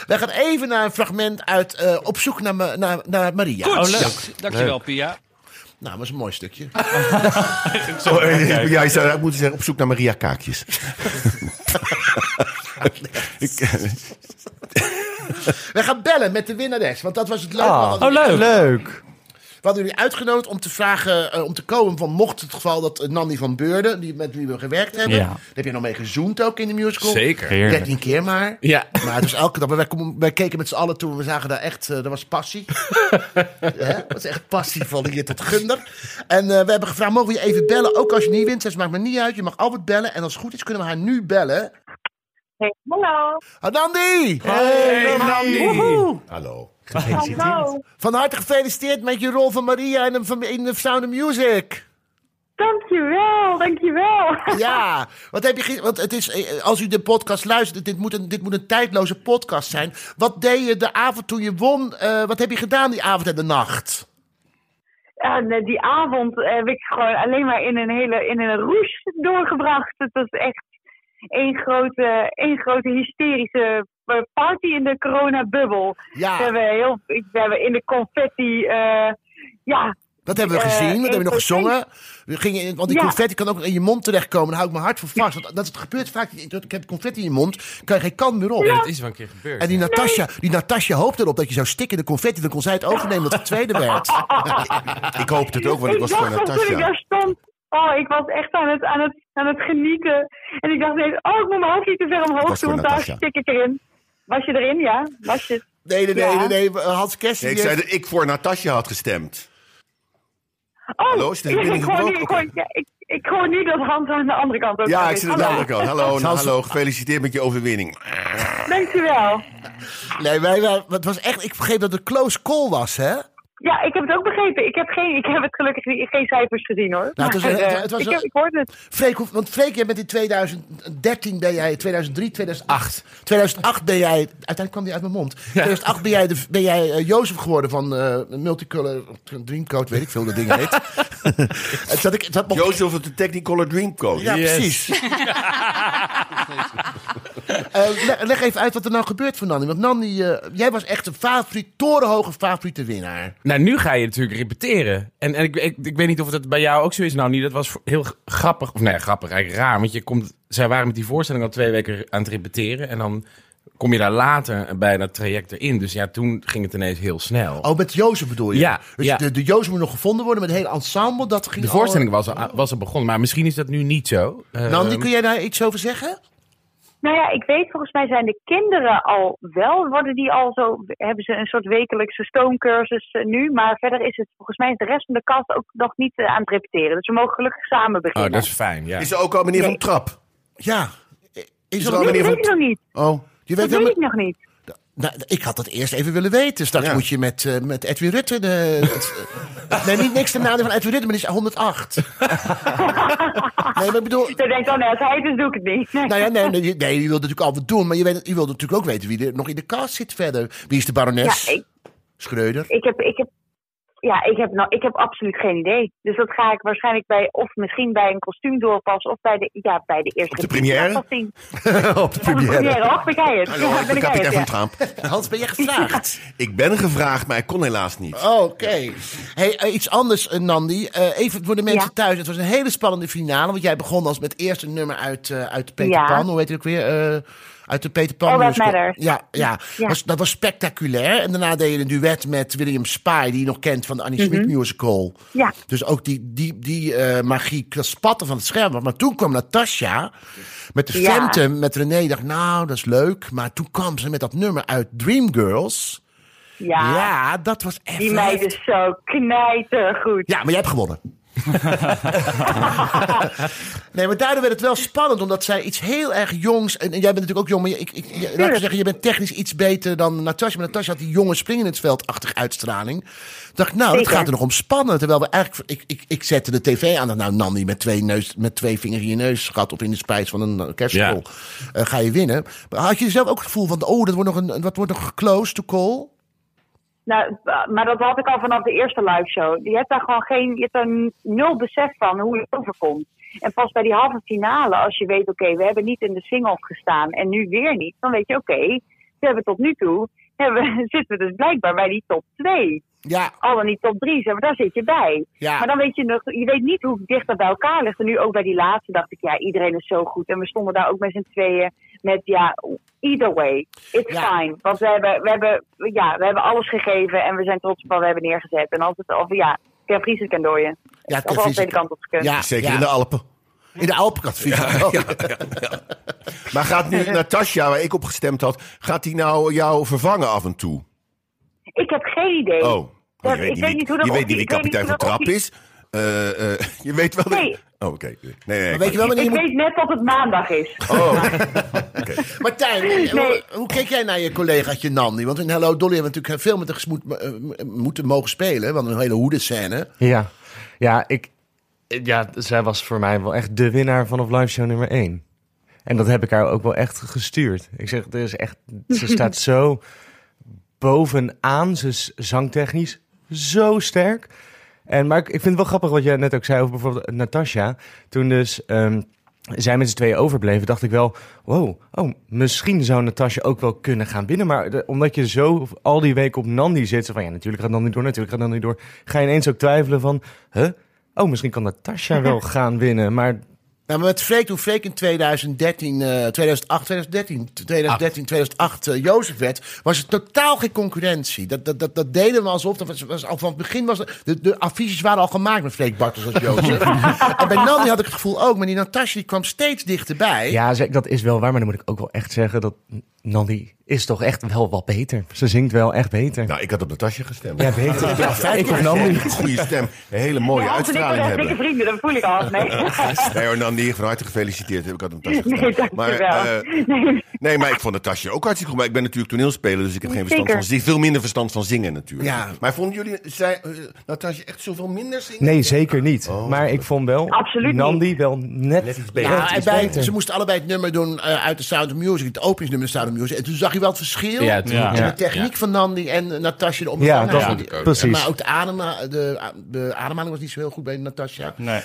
Wij gaan even naar een fragment uit uh, Op zoek naar, ma- naar, naar Maria. Goed, oh, leuk. Dankjewel, Pia. Nou, dat is een mooi stukje. Zo, oh, ja, je zou moeten zeggen, op zoek naar Maria Kaakjes. We gaan bellen met de winnares, want dat was het leuke. Oh, oh leuk. leuk. We hadden jullie uitgenodigd om te vragen, uh, om te komen van mocht het geval dat uh, Nandi van Burden, die met wie we gewerkt hebben, ja. daar heb je nog mee gezoomd ook in de musical. Zeker. dertien keer maar. Ja. Maar het was elke dag. Wij, komen, wij keken met z'n allen toe, we zagen daar echt, uh, dat was passie. ja, dat was echt passie van hier tot Gunder. En uh, we hebben gevraagd, mogen we je even bellen? Ook als je niet wint, dus maakt me niet uit. Je mag altijd bellen en als het goed is kunnen we haar nu bellen. Hey, hallo. Hallo Nandi. Hey, Nandi. Hallo. Hallo. Van harte gefeliciteerd met je rol van Maria in de Sound of Music. Dankjewel, dankjewel. Ja, wat heb je, want het is, als u de podcast luistert, dit moet een, dit moet een tijdloze podcast zijn. Wat deed je de avond toen je won? Uh, wat heb je gedaan die avond en de nacht? En die avond heb ik gewoon alleen maar in een hele in een roes doorgebracht. Het was echt één grote, één grote hysterische party in de coronabubbel. Ja. We hebben, heel, we hebben in de confetti... Uh, ja. Dat hebben we gezien, uh, dat hebben we nog gezongen. We gingen in, want die ja. confetti kan ook in je mond terechtkomen. Daar hou ik mijn hart voor vast. Want dat is het gebeurt vaak. Ik heb confetti in je mond, kan je geen kant meer op. Ja. Dat is wel een keer gebeurd. En die nee. Natasja, die Natasja hoopt erop dat je zou stikken in de confetti. Dan kon zij het overnemen dat het tweede werd. Ik hoopte het ook, want ik, ik was voor Natasja. Oh, ik was echt aan het, aan, het, aan het genieten. En ik dacht ineens, oh, ik moet mijn hoofd niet te ver omhoog doen, want daar stik ik erin. Was je erin, ja? Was je... Nee, nee, nee, ja. nee, nee. Hans Kesting... Nee, ik zei dat ik voor Natasja had gestemd. Oh, hallo, ik, ik, ik, hoor nu, ik, hoor, ja, ik, ik hoor nu dat Hans aan de andere kant ook... Ja, ik zit aan de andere kant. Hallo, nou, Hans, hallo, gefeliciteerd met je overwinning. Dankjewel. Nee, wij, wij, het was echt... Ik vergeet dat het close call was, hè? Ja, ik heb het ook begrepen. Ik heb, geen, ik heb het gelukkig niet, geen cijfers gezien, hoor. Nou, het was, maar, het, het was, ik, heb, ik hoorde het. Freek, want Freek, jij bent in tweeduizend dertien ben jij, tweeduizend drie, tweeduizend acht. tweeduizend acht ben jij, uiteindelijk kwam die uit mijn mond. Ja. tweeduizend acht ben jij, de, ben jij uh, Jozef geworden van uh, Multicolor Dreamcoat, weet ik veel hoe dat ding heet. het zat ik, het zat nog... Jozef of de Technicolor Dreamcoat. Ja, yes. Precies. uh, leg, leg even uit wat er nou gebeurt voor Nandi. Want Nandi, uh, jij was echt een favoriet, torenhoge favoriete winnaar. Nou, nu ga je natuurlijk repeteren. En, en ik, ik, ik weet niet of dat bij jou ook zo is. Nou, niet, dat was heel grappig. Of nee, grappig, eigenlijk raar. Want je komt, zij waren met die voorstelling al twee weken aan het repeteren. En dan kom je daar later bij dat traject erin. Dus ja, toen ging het ineens heel snel. Oh, met Jozef bedoel je? Ja. Dus ja. de, de Jozef moet nog gevonden worden met het hele ensemble. Dat ging de voorstelling al... was, al, was al begonnen. Maar misschien is dat nu niet zo. Nandi, uh, kun jij daar iets over zeggen? Nou ja, ik weet, volgens mij zijn de kinderen al wel, worden die al zo, hebben ze een soort wekelijkse stoomcursus nu. Maar verder is het, volgens mij is de rest van de kast ook nog niet aan het repeteren. Dus we mogen gelukkig samen beginnen. Oh, dat is fijn, ja. Is er ook al meneer nee. van Trap? Ja. Is, is er al meneer van Trap? Dat weet ik nog niet. Oh, je weet dat weet ik nog niet. Nou, ik had dat eerst even willen weten. Straks ja. moet je met, uh, met Edwin Rutte... De, het, uh, nee, niet niks ten nadeel van Edwin Rutte, maar die is honderd acht. nee, maar ik bedoel... Je denkt, oh nee, als hij dus doe ik het niet. Nee. Nou ja, nee, nee, nee, je wilt natuurlijk al wat doen, maar je, weet, je wilt natuurlijk ook weten wie er nog in de kast zit verder. Wie is de barones? Ja, ik, Schreuder? Ik heb, ik heb, ja, ik heb, nou, ik heb absoluut geen idee. Dus dat ga ik waarschijnlijk bij, of misschien bij een kostuum doorpassen, of bij de, ja, bij de eerste... Op de première? Op de première, hoor. Ben jij het? Hallo, ja, ik ben de kapitein van Trump. Hans, ben jij gevraagd? Ja. Ik ben gevraagd, maar ik kon helaas niet. Oké. Okay. Hey, uh, iets anders, uh, Nandi. Uh, even voor de mensen ja. thuis. Het was een hele spannende finale, want jij begon als met eerste nummer uit, uh, uit Peter ja. Pan. Hoe heet het ook weer? Uh, Uit de Peter Pan. Oh, that matters. Ja, ja. ja. Was, dat was spectaculair. En daarna deed je een duet met William Spy, die je nog kent van de Annie mm-hmm. Smit musical. Ja. Dus ook die, die, die uh, magie, dat spatten van het scherm. Maar toen kwam Natasja met de ja. Phantom, met René. Dacht, nou, dat is leuk. Maar toen kwam ze met dat nummer uit Dreamgirls. Ja. Ja, dat was echt... Die meid is zo knijtergoed. Ja, maar jij hebt gewonnen. nee, maar daardoor werd het wel spannend, omdat zij iets heel erg jongs... En, en jij bent natuurlijk ook jong, maar ik, ik, ja, laat ik zeggen, je bent technisch iets beter dan Natasja. Maar Natasja had die jonge spring in het veld-achtige uitstraling. Dacht, nou, het gaat er nog om spannen. Terwijl we eigenlijk... Ik, ik, ik zette de tv aan. Nou, Nandi, met twee, neus, met twee vingers in je neus, schat, op in de spijs van een kerstschool. Ja. Uh, ga je winnen. Maar had je zelf ook het gevoel van, oh, dat wordt nog een, dat wordt nog geclosed to call? Nou, maar dat had ik al vanaf de eerste live show. Je hebt daar gewoon geen, je hebt daar nul besef van hoe je overkomt. En pas bij die halve finale, als je weet, oké, okay, we hebben niet in de sing-off gestaan en nu weer niet, dan weet je, oké, okay, we hebben tot nu toe, hebben, zitten we dus blijkbaar bij die top twee. Ja. Al dan niet top drie, maar daar zit je bij. Ja. Maar dan weet je nog, je weet niet hoe dicht dat bij elkaar ligt. En nu ook bij die laatste dacht ik, ja, iedereen is zo goed. En we stonden daar ook met z'n tweeën met, ja, either way, it's ja. fine. Want we hebben, we, hebben, ja, we hebben alles gegeven en we zijn trots op wat we hebben neergezet. En altijd al van, ja, Kervriese kan door je. Ja, of wel twee kanten op gekund. Ja, zeker ja. in de Alpen. In de Alpenkatvisie. Ja, ja, ja, ja. Maar gaat nu Natasja, waar ik op gestemd had, gaat die nou jou vervangen af en toe? Ik heb geen idee. Oh. Oh, je weet niet, niet wie, je weet niet wie kapitein van Trap is. Uh, uh, je weet wel... Nee. De... Oh, oké. Okay. Nee, nee, weet je wel wanneer je moet... weet net dat het maandag is. Oh. Okay. Martijn, nee. hoe keek jij naar je collegaatje Nandi? Want in Hello Dolly hebben we natuurlijk veel met haar moeten, moeten mogen spelen. Want een hele hoedescène. Ja, ja, ik, ja, zij was voor mij wel echt de winnaar vanaf live show nummer één. En dat heb ik haar ook wel echt gestuurd. Ik zeg, er is echt, ze staat zo bovenaan, ze is zangtechnisch zo sterk. En, maar ik, ik vind het wel grappig wat jij net ook zei over bijvoorbeeld Natasja. Toen dus um, zij met z'n tweeën overbleven, dacht ik wel... wow, oh, misschien zou Natasja ook wel kunnen gaan binnen. Maar de, omdat je zo al die week op Nandi zit... van ja, natuurlijk gaat Nandi door, natuurlijk gaat Nandi door... ga je ineens ook twijfelen van... Huh? Oh, misschien kan Natasja wel gaan winnen, maar... Nou, maar met Freek, toen Freek in tweeduizend dertien, tweeduizend acht, tweeduizend dertien, tweeduizend dertien, tweeduizend acht uh, Jozef werd, was er totaal geen concurrentie. Dat, dat, dat, dat deden we alsof, dat was, was al van het begin, was de, de affiches waren al gemaakt met Freek Bartels als Jozef. En bij Nandi had ik het gevoel ook, maar die Natasja die kwam steeds dichterbij. Ja, zeg, dat is wel waar, maar dan moet ik ook wel echt zeggen dat Nandi is toch echt wel wat beter. Ze zingt wel echt beter. Nou, ik had op Natasja gestemd. Ja, beter. Ja, ja, ik heb Nandi een goede stem, een hele mooie ja, uitstraling hebben. Ik heb dikke vrienden, dat voel ik al. Nee, nee hoor, Nandi. Van harte gefeliciteerd. Ik had hem tasje gedaan. Nee, uh, nee. nee, maar ik vond het tasje ook hartstikke goed. Maar ik ben natuurlijk toneelspeler, dus ik heb geen verstand Zeker. van zingen. Veel minder verstand van zingen natuurlijk. Ja. Maar vonden jullie, zij, uh, Natasja, echt zoveel minder zingen? Nee, zeker niet. Oh, maar ik vond wel Absoluut Nandi niet. wel net, net iets beter. Ja, bij, ze moesten allebei het nummer doen uh, uit de Sound of Music. Het openingsnummer de Sound of Music. En toen zag je wel het verschil. Ja, het, ja. En de techniek ja. van Nandi en uh, Natasja. De ja, dat ja, vond ik ook. Precies. Maar ook de, adema, de, de ademhaling was niet zo heel goed bij Natasja. Nee.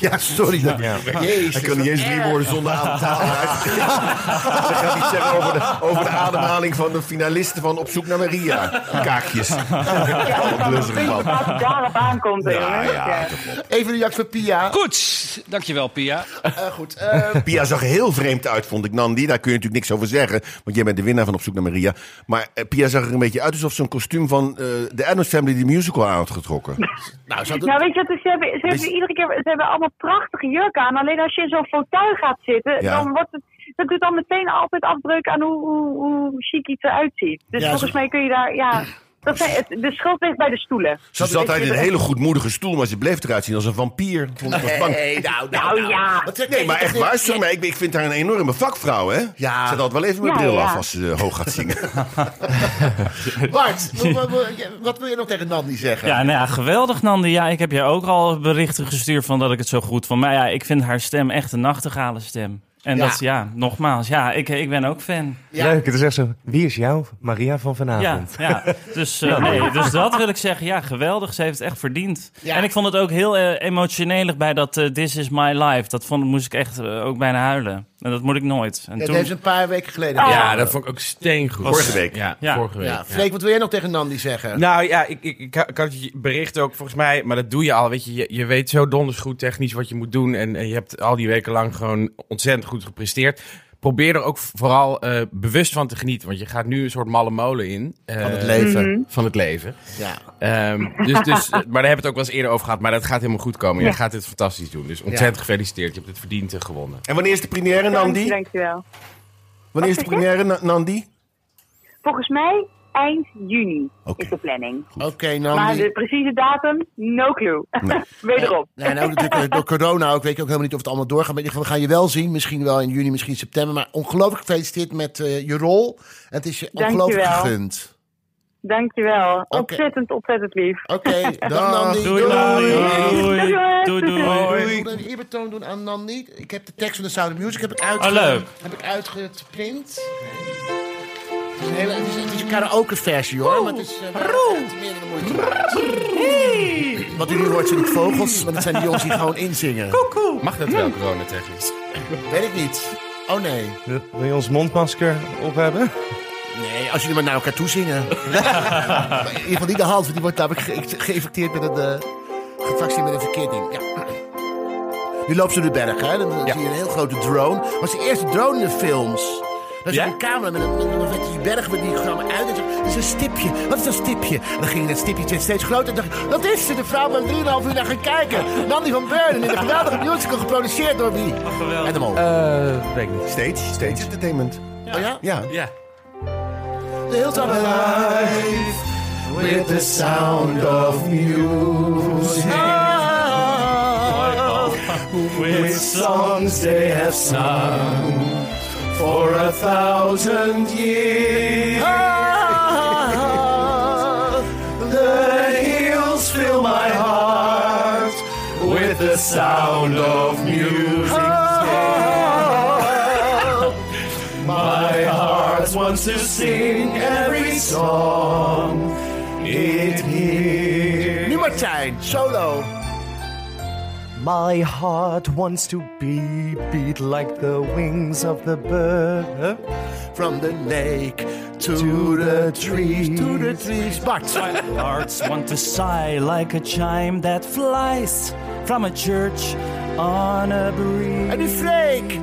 Ja, sorry. Ja. Ja. Jezus, hij kan niet eens drie woorden zonder ademhaling. Ze gaat iets zeggen over de, over de ademhaling van de finalisten van Op zoek naar Maria. Kaakjes. Ja, dat is daarop aankomt. Ja, ja. Even de jacht voor Pia. Goed, dankjewel Pia. Uh, goed, uh, Pia zag heel vreemd uit, vond ik, Nandi. Daar kun je natuurlijk niks over zeggen, want jij bent de winnaar van Op zoek naar Maria. Maar uh, Pia zag er een beetje uit alsof ze een kostuum van uh, de Addams Family The Musical aan had getrokken. nou, het... nou, weet je wat, ze hebben, ze hebben is... iedere keer ze hebben allemaal prachtige jurken aan. Alleen als je in zo'n fauteuil gaat zitten, ja. dan wordt het, dat doet dan meteen altijd afbreuk aan hoe, hoe, hoe chic iets eruit ziet. Dus ja, volgens zo... mij kun je daar, ja, dat zijn, het, de schuld ligt bij de stoelen. Ze dat zat uit in een hele goedmoedige stoel, maar ze bleef eruit zien als een vampier. Vond ik was bang. Hey, nou, nou, nou, ja. Wat zeg, nee, nee, maar echt waar, sorry, maar ik, ik vind haar een enorme vakvrouw, hè? Ja. Ze had wel even mijn ja, bril ja. af als ze uh, hoog gaat zingen. Bart, wat wil je nog tegen Nandi zeggen? Ja, nou ja, geweldig Nandi. Ja, ik heb je ook al berichten gestuurd van dat ik het zo goed vond. Maar ja, ik vind haar stem echt een nachtegaalenstem. En ja. dat, ja, nogmaals, ja, ik, ik ben ook fan. Ja. Leuk, het is echt zo, wie is jouw Maria van vanavond? Ja, ja. Dus, uh, nee, dus dat wil ik zeggen, ja, geweldig, ze heeft het echt verdiend. Ja. En ik vond het ook heel uh, emotioneel bij dat uh, This Is My Life. Dat vond, moest ik echt uh, ook bijna huilen. En dat moet ik nooit. En ja, toen... Dat heeft een paar weken geleden. Oh. Ja, dat vond ik ook steengoed. Vorige week. Ja, ja. Vorige week. Ja. Freek, wat wil jij nog tegen Nandi zeggen? Nou ja, ik, ik, ik had je bericht ook volgens mij, maar dat doe je al. Weet je, je, je weet zo donders goed technisch wat je moet doen. En, en je hebt al die weken lang gewoon ontzettend goed gepresteerd. Probeer er ook vooral uh, bewust van te genieten. Want je gaat nu een soort malle molen in. Uh, van het leven. Mm-hmm. Van het leven. Ja. Um, dus, dus, maar daar hebben we het ook wel eens eerder over gehad. Maar dat gaat helemaal goed komen. Ja. Jij gaat dit fantastisch doen. Dus ontzettend ja. gefeliciteerd. Je hebt het verdiend en gewonnen. En wanneer is de première, Nandi? Dankjewel. Wanneer is de première, Nandi? Volgens mij eind juni okay. is de planning. Oké, okay, Nandi. Maar de precieze datum, no clue. Nee. Wederom. Nee, nee, nou, natuurlijk, door corona ook, weet je ook helemaal niet of het allemaal doorgaat. Maar we gaan je wel zien, misschien wel in juni, misschien september. Maar ongelooflijk gefeliciteerd met uh, je rol. En het is je ongelooflijk gegund. Dankjewel. Ontzettend, okay. ontzettend lief. Oké, okay. dag Nandi. Doei, doei. Doei, doei. Doei, doei. Een eerbetoon doen aan Nandi. Ik heb de tekst van de Sound of Music heb ik uitgeprint. Hallo. Heb ik uitgeprint. Het is een, hele, het is, het is een karaoke versie hoor. Oh, maar het is uh, meer dan moeite. Hey. Wat u nu hoort zijn niet vogels, want het zijn die jongens die gewoon inzingen. Koekoe. Mag dat wel coronatechnisch? Weet ik niet. Oh nee. Wil je ons mondmasker op hebben? Nee, als jullie maar naar elkaar toe zingen. In ieder geval niet de hals, want die wordt namelijk ge- geïnfecteerd met een uh, gevaccineerd met een verkeerd ding. Ja. Nu loopt ze door de berg, hè? Dan ja. zie je een heel grote drone. Dat was de eerste drone in de films. Dan is ja? een camera met een, met een, met die berg met die gaan uit. Dat is een stipje. Wat is dat stipje? En dan ging dat stipje steeds, steeds groter. En dacht ik, dat is ze, de vrouw van drieënhalf uur naar gaan kijken. Nandi van Burden in de geweldige musical geproduceerd door wie? Oh, geweldig. En de mol. Uh, weet ik niet. Steeds, steeds entertainment. Ja. Oh ja? Ja. ja. The hills of life with the sound of music. Oh, with songs they have sung. For a thousand years, the hills fill my heart with the sound of music. My heart wants to sing every song it hears. Nu Martijn, solo. My heart wants to be beat like the wings of the bird, huh? From the lake to, to the, the trees, trees, to the trees. Bart. My hearts want to sigh like a chime that flies from a church on a breeze. And it's Freek.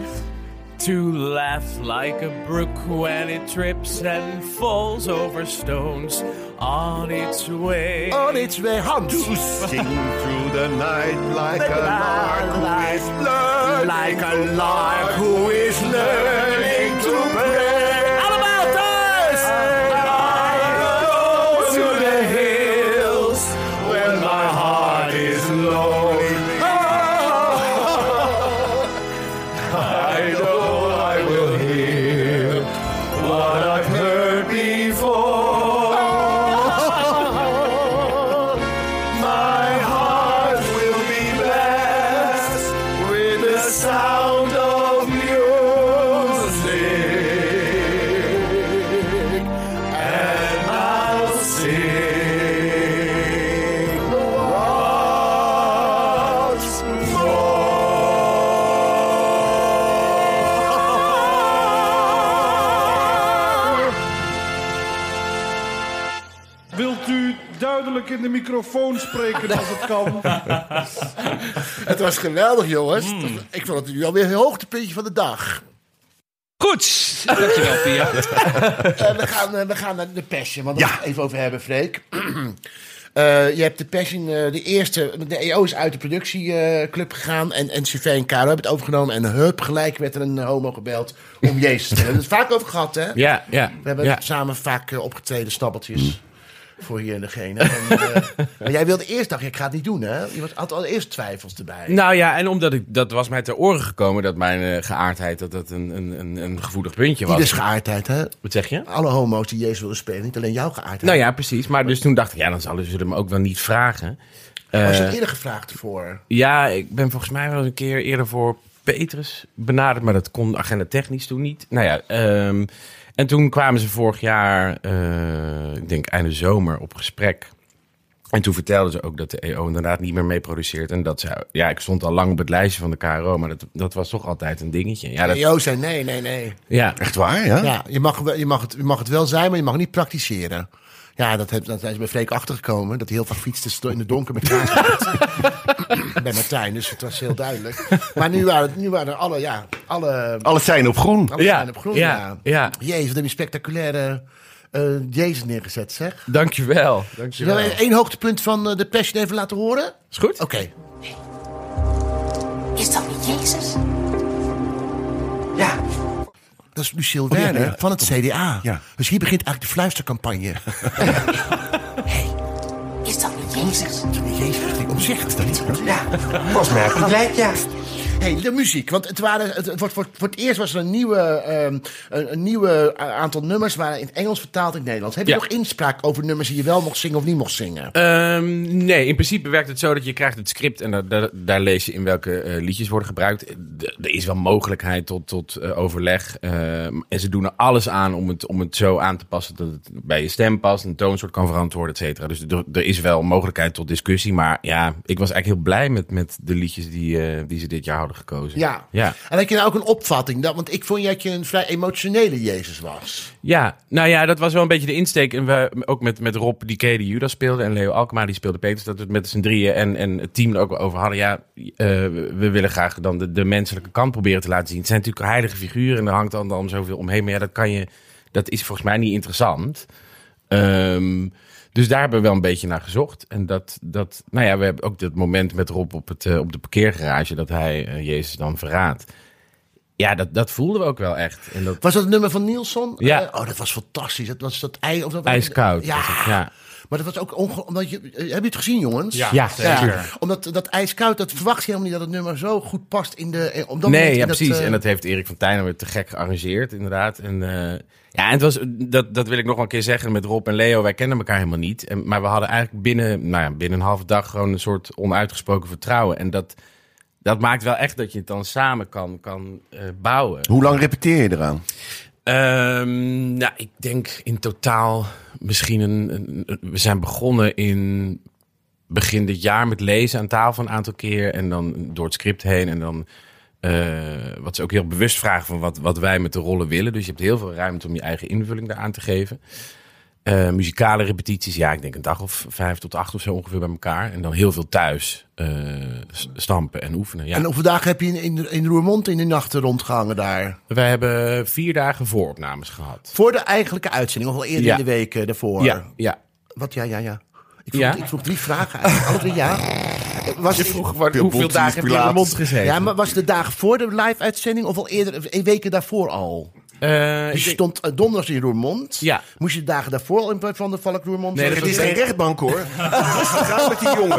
To laugh like a brook when it trips and falls over stones on its way. On its way, Hans. To sing through the night like a lark who is learning. Like a lark who is learning to play. Allemaal thuis! And I go to the hills when my heart is lonely. In de microfoon spreken als het kan. Het was geweldig, jongens. Mm. Ik vond het nu alweer een hoogtepuntje van de dag. Goed. Dankjewel, Pia. uh, we, gaan, uh, we gaan naar de Passion, want daar ja. moet ik even over hebben, Freek. Uh, je hebt de Passion, uh, de eerste... De E O is uit de productieclub uh, gegaan. En, en C V en K R O hebben het overgenomen. En hup, gelijk werd er een homo gebeld om Jezus te hebben. We hebben het vaak over gehad, hè? Ja, ja. We hebben ja. samen vaak uh, opgetreden, snabbeltjes. Voor hier en degene. En, uh, maar jij wilde eerst, dacht ik, ik ga het niet doen, hè? Je had al eerst twijfels erbij. Nou ja, en omdat ik, dat was mij ter oren gekomen dat mijn uh, geaardheid, dat dat een, een, een gevoelig puntje was. Die dus geaardheid, hè? Wat zeg je? Alle homo's die Jezus wilden spelen, niet alleen jouw geaardheid. Nou ja, precies. Maar dus toen dacht ik, ja, dan zullen ze hem ook wel niet vragen. Uh, was je eerder gevraagd voor? Ja, ik ben volgens mij wel eens een keer eerder voor Petrus benaderd, maar dat kon agenda technisch toen niet. Nou ja, um, en toen kwamen ze vorig jaar, uh, ik denk einde zomer, op gesprek. En toen vertelden ze ook dat de E O inderdaad niet meer mee produceert. En dat ze, ja, ik stond al lang op het lijstje van de K R O, maar dat, dat was toch altijd een dingetje. Ja, dat... De E O zei nee, nee, nee. Ja. Echt waar, ja? Ja, je mag, je, mag het, je mag het wel zijn, maar je mag niet praktiseren. Ja, dat, heb, dat zijn ze bij Freek achtergekomen. Dat hij heel vaak fietste in de donker met bij Martijn, dus het was heel duidelijk. Maar nu waren, nu waren er alle, ja... Alle, alles zijn op groen. Alles ja. zijn op groen, ja. ja. ja. Jezus, wat heb je spectaculaire uh, Jezus neergezet, zeg. Dankjewel. Dankjewel. Zullen we één hoogtepunt van uh, de Passion even laten horen? Is goed. Oké. Okay. Hey. Is dat niet Jezus? Ja. Dat is Lucille oh, Werner ja, ja. van het C D A. Ja. Dus hier begint eigenlijk de fluistercampagne. Hey, is dat niet Jezus? Is dat niet Jezus? Om zich dat niet. Ja, volgens mij heb je gelijk, ja. Hey, de muziek. Want het waren, het, het, voor, voor, voor het eerst was er een nieuwe, um, een, een nieuwe aantal nummers, maar in het Engels vertaald in het Nederlands. Heb je ja. nog inspraak over nummers die je wel mocht zingen of niet mocht zingen? Um, nee, in principe werkt het zo dat je krijgt het script en daar, daar, daar lees je in welke uh, liedjes worden gebruikt. Er is wel mogelijkheid tot, tot uh, overleg. Uh, en ze doen er alles aan om het, om het zo aan te passen dat het bij je stem past, een toonsoort kan veranderd worden, et cetera. Dus er, er is wel mogelijkheid tot discussie, maar ja, ik was eigenlijk heel blij met, met de liedjes die, uh, die ze dit jaar hadden gekozen. Ja. ja. En had je nou ook een opvatting? Dat, want ik vond dat je een vrij emotionele Jezus was. Ja, nou ja, dat was wel een beetje de insteek. En we, ook met, met Rob Dike die Judas speelde en Leo Alkmaar die speelde Peters, dat we het met z'n drieën en, en het team er ook over hadden. Ja, uh, we willen graag dan de, de menselijke kant proberen te laten zien. Het zijn natuurlijk heilige figuren en er hangt dan, dan zoveel omheen. Maar ja, dat kan je, dat is volgens mij niet interessant. Um, Dus daar hebben we wel een beetje naar gezocht. En dat, dat, nou ja, we hebben ook dat moment met Rob op, het, uh, op de parkeergarage dat hij uh, Jezus dan verraadt. Ja, dat, dat voelden we ook wel echt. En dat... Was dat het nummer van Nielsen? Ja. Uh, oh, dat was fantastisch. Dat was dat ei of dat ijskoud. Ja. Was het, ja. Maar dat was ook onge- omdat je, heb je het gezien, jongens? Ja, ja zeker. Ja. Omdat dat ijskoud, dat verwacht je helemaal niet dat het nummer zo goed past in de. Op dat nee, ja, precies. Dat, uh... En dat heeft Erik van Tijnen weer te gek gearrangeerd, inderdaad. En uh, ja, en het was dat, dat wil ik nog wel een keer zeggen met Rob en Leo. Wij kennen elkaar helemaal niet, en, maar we hadden eigenlijk binnen, nou ja, binnen een halve dag gewoon een soort onuitgesproken vertrouwen. En dat, dat maakt wel echt dat je het dan samen kan, kan uh, bouwen. Hoe lang repeteer je eraan? Um, nou, ik denk in totaal misschien een, een... We zijn begonnen in begin dit jaar met lezen aan tafel een aantal keer. En dan door het script heen. En dan, uh, wat ze ook heel bewust vragen van wat, wat wij met de rollen willen. Dus je hebt heel veel ruimte om je eigen invulling daaraan te geven. Uh, muzikale repetities, ja, ik denk een dag of vijf tot acht of zo ongeveer bij elkaar. En dan heel veel thuis uh, stampen en oefenen. Ja. En hoeveel dagen heb je in, in, in Roermond in de nachten rondgehangen daar? Wij hebben vier dagen vooropnames gehad. Voor de eigenlijke uitzending, of al eerder ja. in de week uh, daarvoor? Ja, ja. Wat, ja, ja, ja. Ik vroeg, ja? ik vroeg drie vragen eigenlijk, alle drie ja. Was je vroeg in, hoeveel dagen heb je in Roermond gezeten? Ja, maar was het de dagen voor de live-uitzending of al eerder, weken daarvoor al? Uh, dus je stond uh, donderdag in Roermond. Ja. Moest je de dagen daarvoor al in Bart van de Valk Roermond? Nee, dat is geen rechtbank hoor. Rustig gaan met die jongen.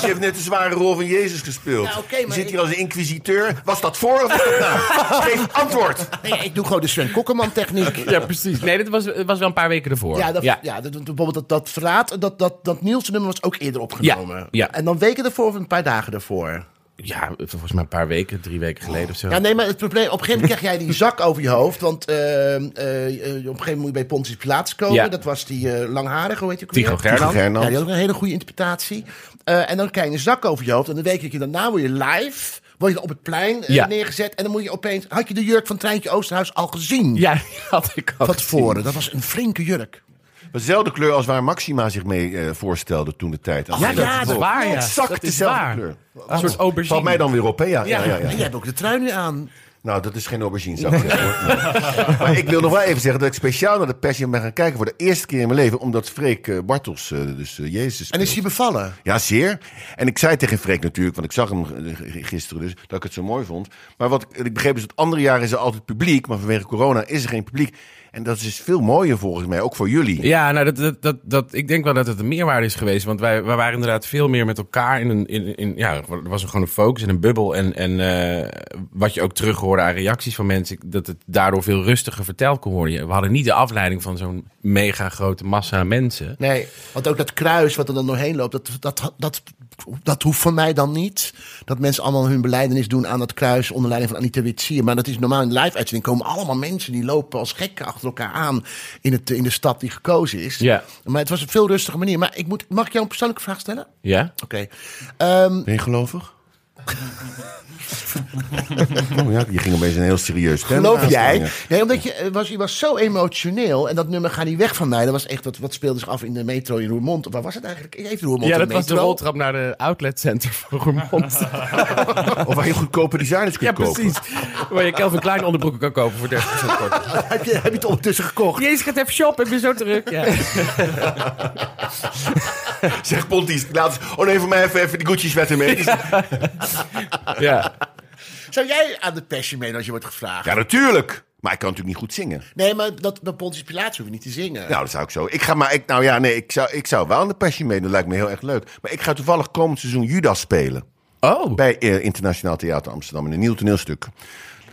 Je hebt net de zware rol van Jezus gespeeld. Nou, okay, je zit ik... hier als een inquisiteur. Was dat voor of nou? Geef antwoord. Nee, ik doe gewoon de Sven Kokkerman techniek. Ja, precies. Nee, dat was, was wel een paar weken ervoor. Ja, dat, ja. ja dat, bijvoorbeeld dat, dat verraad, dat, dat, dat Nielsen nummer was ook eerder opgenomen. Ja, ja. En dan weken ervoor of een paar dagen ervoor? Ja, volgens mij een paar weken, drie weken geleden of zo. Ja, nee, maar het probleem... Op een gegeven moment krijg jij die zak over je hoofd. Want uh, uh, op een gegeven moment moet je bij Pontius Pilatus komen. Ja. Dat was die uh, langharige, hoe heet je? Tycho Gerland. Ja, die had ook een hele goede interpretatie. Uh, en dan krijg je een zak over je hoofd. En een weekje daarna word je live... Word je op het plein ja. neergezet. En dan moet je opeens... Had je de jurk van Trijntje Oosterhuis al gezien? Ja, die had ik al Van voren. Dat was een flinke jurk. Dezelfde kleur als waar Maxima zich mee uh, voorstelde toen de tijd. Ja, ja, dat is waar. Ja. Exact dat dezelfde waar. Kleur. Oh, een soort aubergine. Valt mij dan weer op, hè? Ja, ja. Ja, ja, ja, ja. En jij hebt ook de trui nu aan. Nou, dat is geen aubergine, zou ik zeggen. Hoor. Maar ik wil nog wel even zeggen dat ik speciaal naar de Passion ben gaan kijken... voor de eerste keer in mijn leven, omdat Freek Bartels, uh, dus uh, Jezus... Speelt. En is hij bevallen? Ja, zeer. En ik zei tegen Freek natuurlijk, want ik zag hem gisteren dus... dat ik het zo mooi vond. Maar wat ik begreep is dat andere jaren is er altijd publiek... maar vanwege corona is er geen publiek... En dat is veel mooier volgens mij, ook voor jullie. Ja, nou, dat, dat, dat, dat, ik denk wel dat het een meerwaarde is geweest. Want wij, wij waren inderdaad veel meer met elkaar. In een, in, in, ja, er was gewoon een focus en een bubbel. En, en uh, wat je ook terug hoorde aan reacties van mensen... dat het daardoor veel rustiger verteld kon worden. We hadden niet de afleiding van zo'n mega grote massa mensen. Nee, want ook dat kruis wat er dan doorheen loopt... dat, dat, dat, dat hoeft van mij dan niet. Dat mensen allemaal hun belijdenis doen aan dat kruis... onder leiding van Anita Witsier. Maar dat is normaal in de live-uitzending. Komen allemaal mensen die lopen als gekken achter elkaar aan in, het, in de stad die gekozen is. Ja. Maar het was een veel rustiger manier. Maar ik moet, mag ik jou een persoonlijke vraag stellen? Ja. Oké. Okay. Um, ben je gelovig? Oh ja, je ging opeens een heel serieus stem. Geloof jij? Nee, omdat je was, je was zo emotioneel. En dat nummer Ga niet weg van mij. Dat was echt wat, wat speelde zich af in de metro in Roermond. Waar was het eigenlijk? Heeft Roermond ja, dat was de roltrap naar de outletcenter van Roermond. Of waar je goedkope designers kunt kopen. Ja, precies. Kopen. Waar je Calvin Klein onderbroeken kan kopen voor dertig procent korting. heb, je, heb je het ondertussen gekocht? Jezus gaat even shoppen. Ik ben zo terug. Ja. Zeg Pontius Pilatus. Oh nee, voor mij even, even die Gucci's met hem mee. Ja. Ja. Zou jij aan de Passion meedoen als je wordt gevraagd? Ja, natuurlijk. Maar ik kan natuurlijk niet goed zingen. Nee, maar dat, dat Pontius Pilatus hoef je niet te zingen. Nou, dat zou ik zo. Ik ga maar... Ik, nou ja, nee, ik zou, ik zou wel aan de Passion meedoen. Dat lijkt me heel erg leuk. Maar ik ga toevallig komend seizoen Judas spelen. Oh. Bij eh, Internationaal Theater Amsterdam in een nieuw toneelstuk.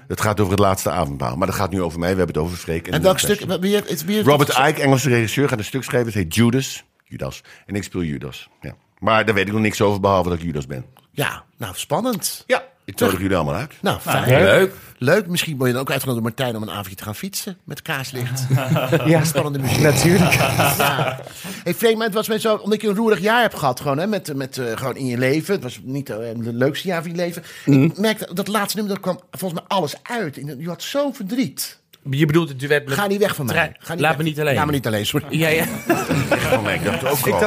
Het gaat over het laatste avondmaal. Maar dat gaat nu over mij. We hebben het over Freek. En, en welk stuk? Wie heeft, wie heeft Robert Ike, Engelse regisseur, gaat een stuk schrijven. Het heet Judas. Judas. En ik speel Judas. Ja. Maar daar weet ik nog niks over, behalve dat ik Judas ben. Ja, nou, spannend. Ja, ik nodig jullie allemaal uit. Nou, fijn. Nou, leuk. Leuk. Misschien word je dan ook uitgenodigd door Martijn om een avondje te gaan fietsen. Met kaarslicht. Ja, spannende muziek. Natuurlijk. Ja. Hey, Freek, maar het was mij zo, omdat je een roerig jaar hebt gehad, gewoon, hè, met, met, uh, gewoon in je leven. Het was niet uh, het leukste jaar van je leven. Mm. Ik merkte, dat laatste nummer, dat kwam volgens mij alles uit. Je had zo'n verdriet. Je bedoelt het duet met... Ga niet weg van mij. Ga niet Laat weg. me niet alleen. Laat me niet alleen, sorry. Ja, ja. Echt mij, ik dacht ook wel.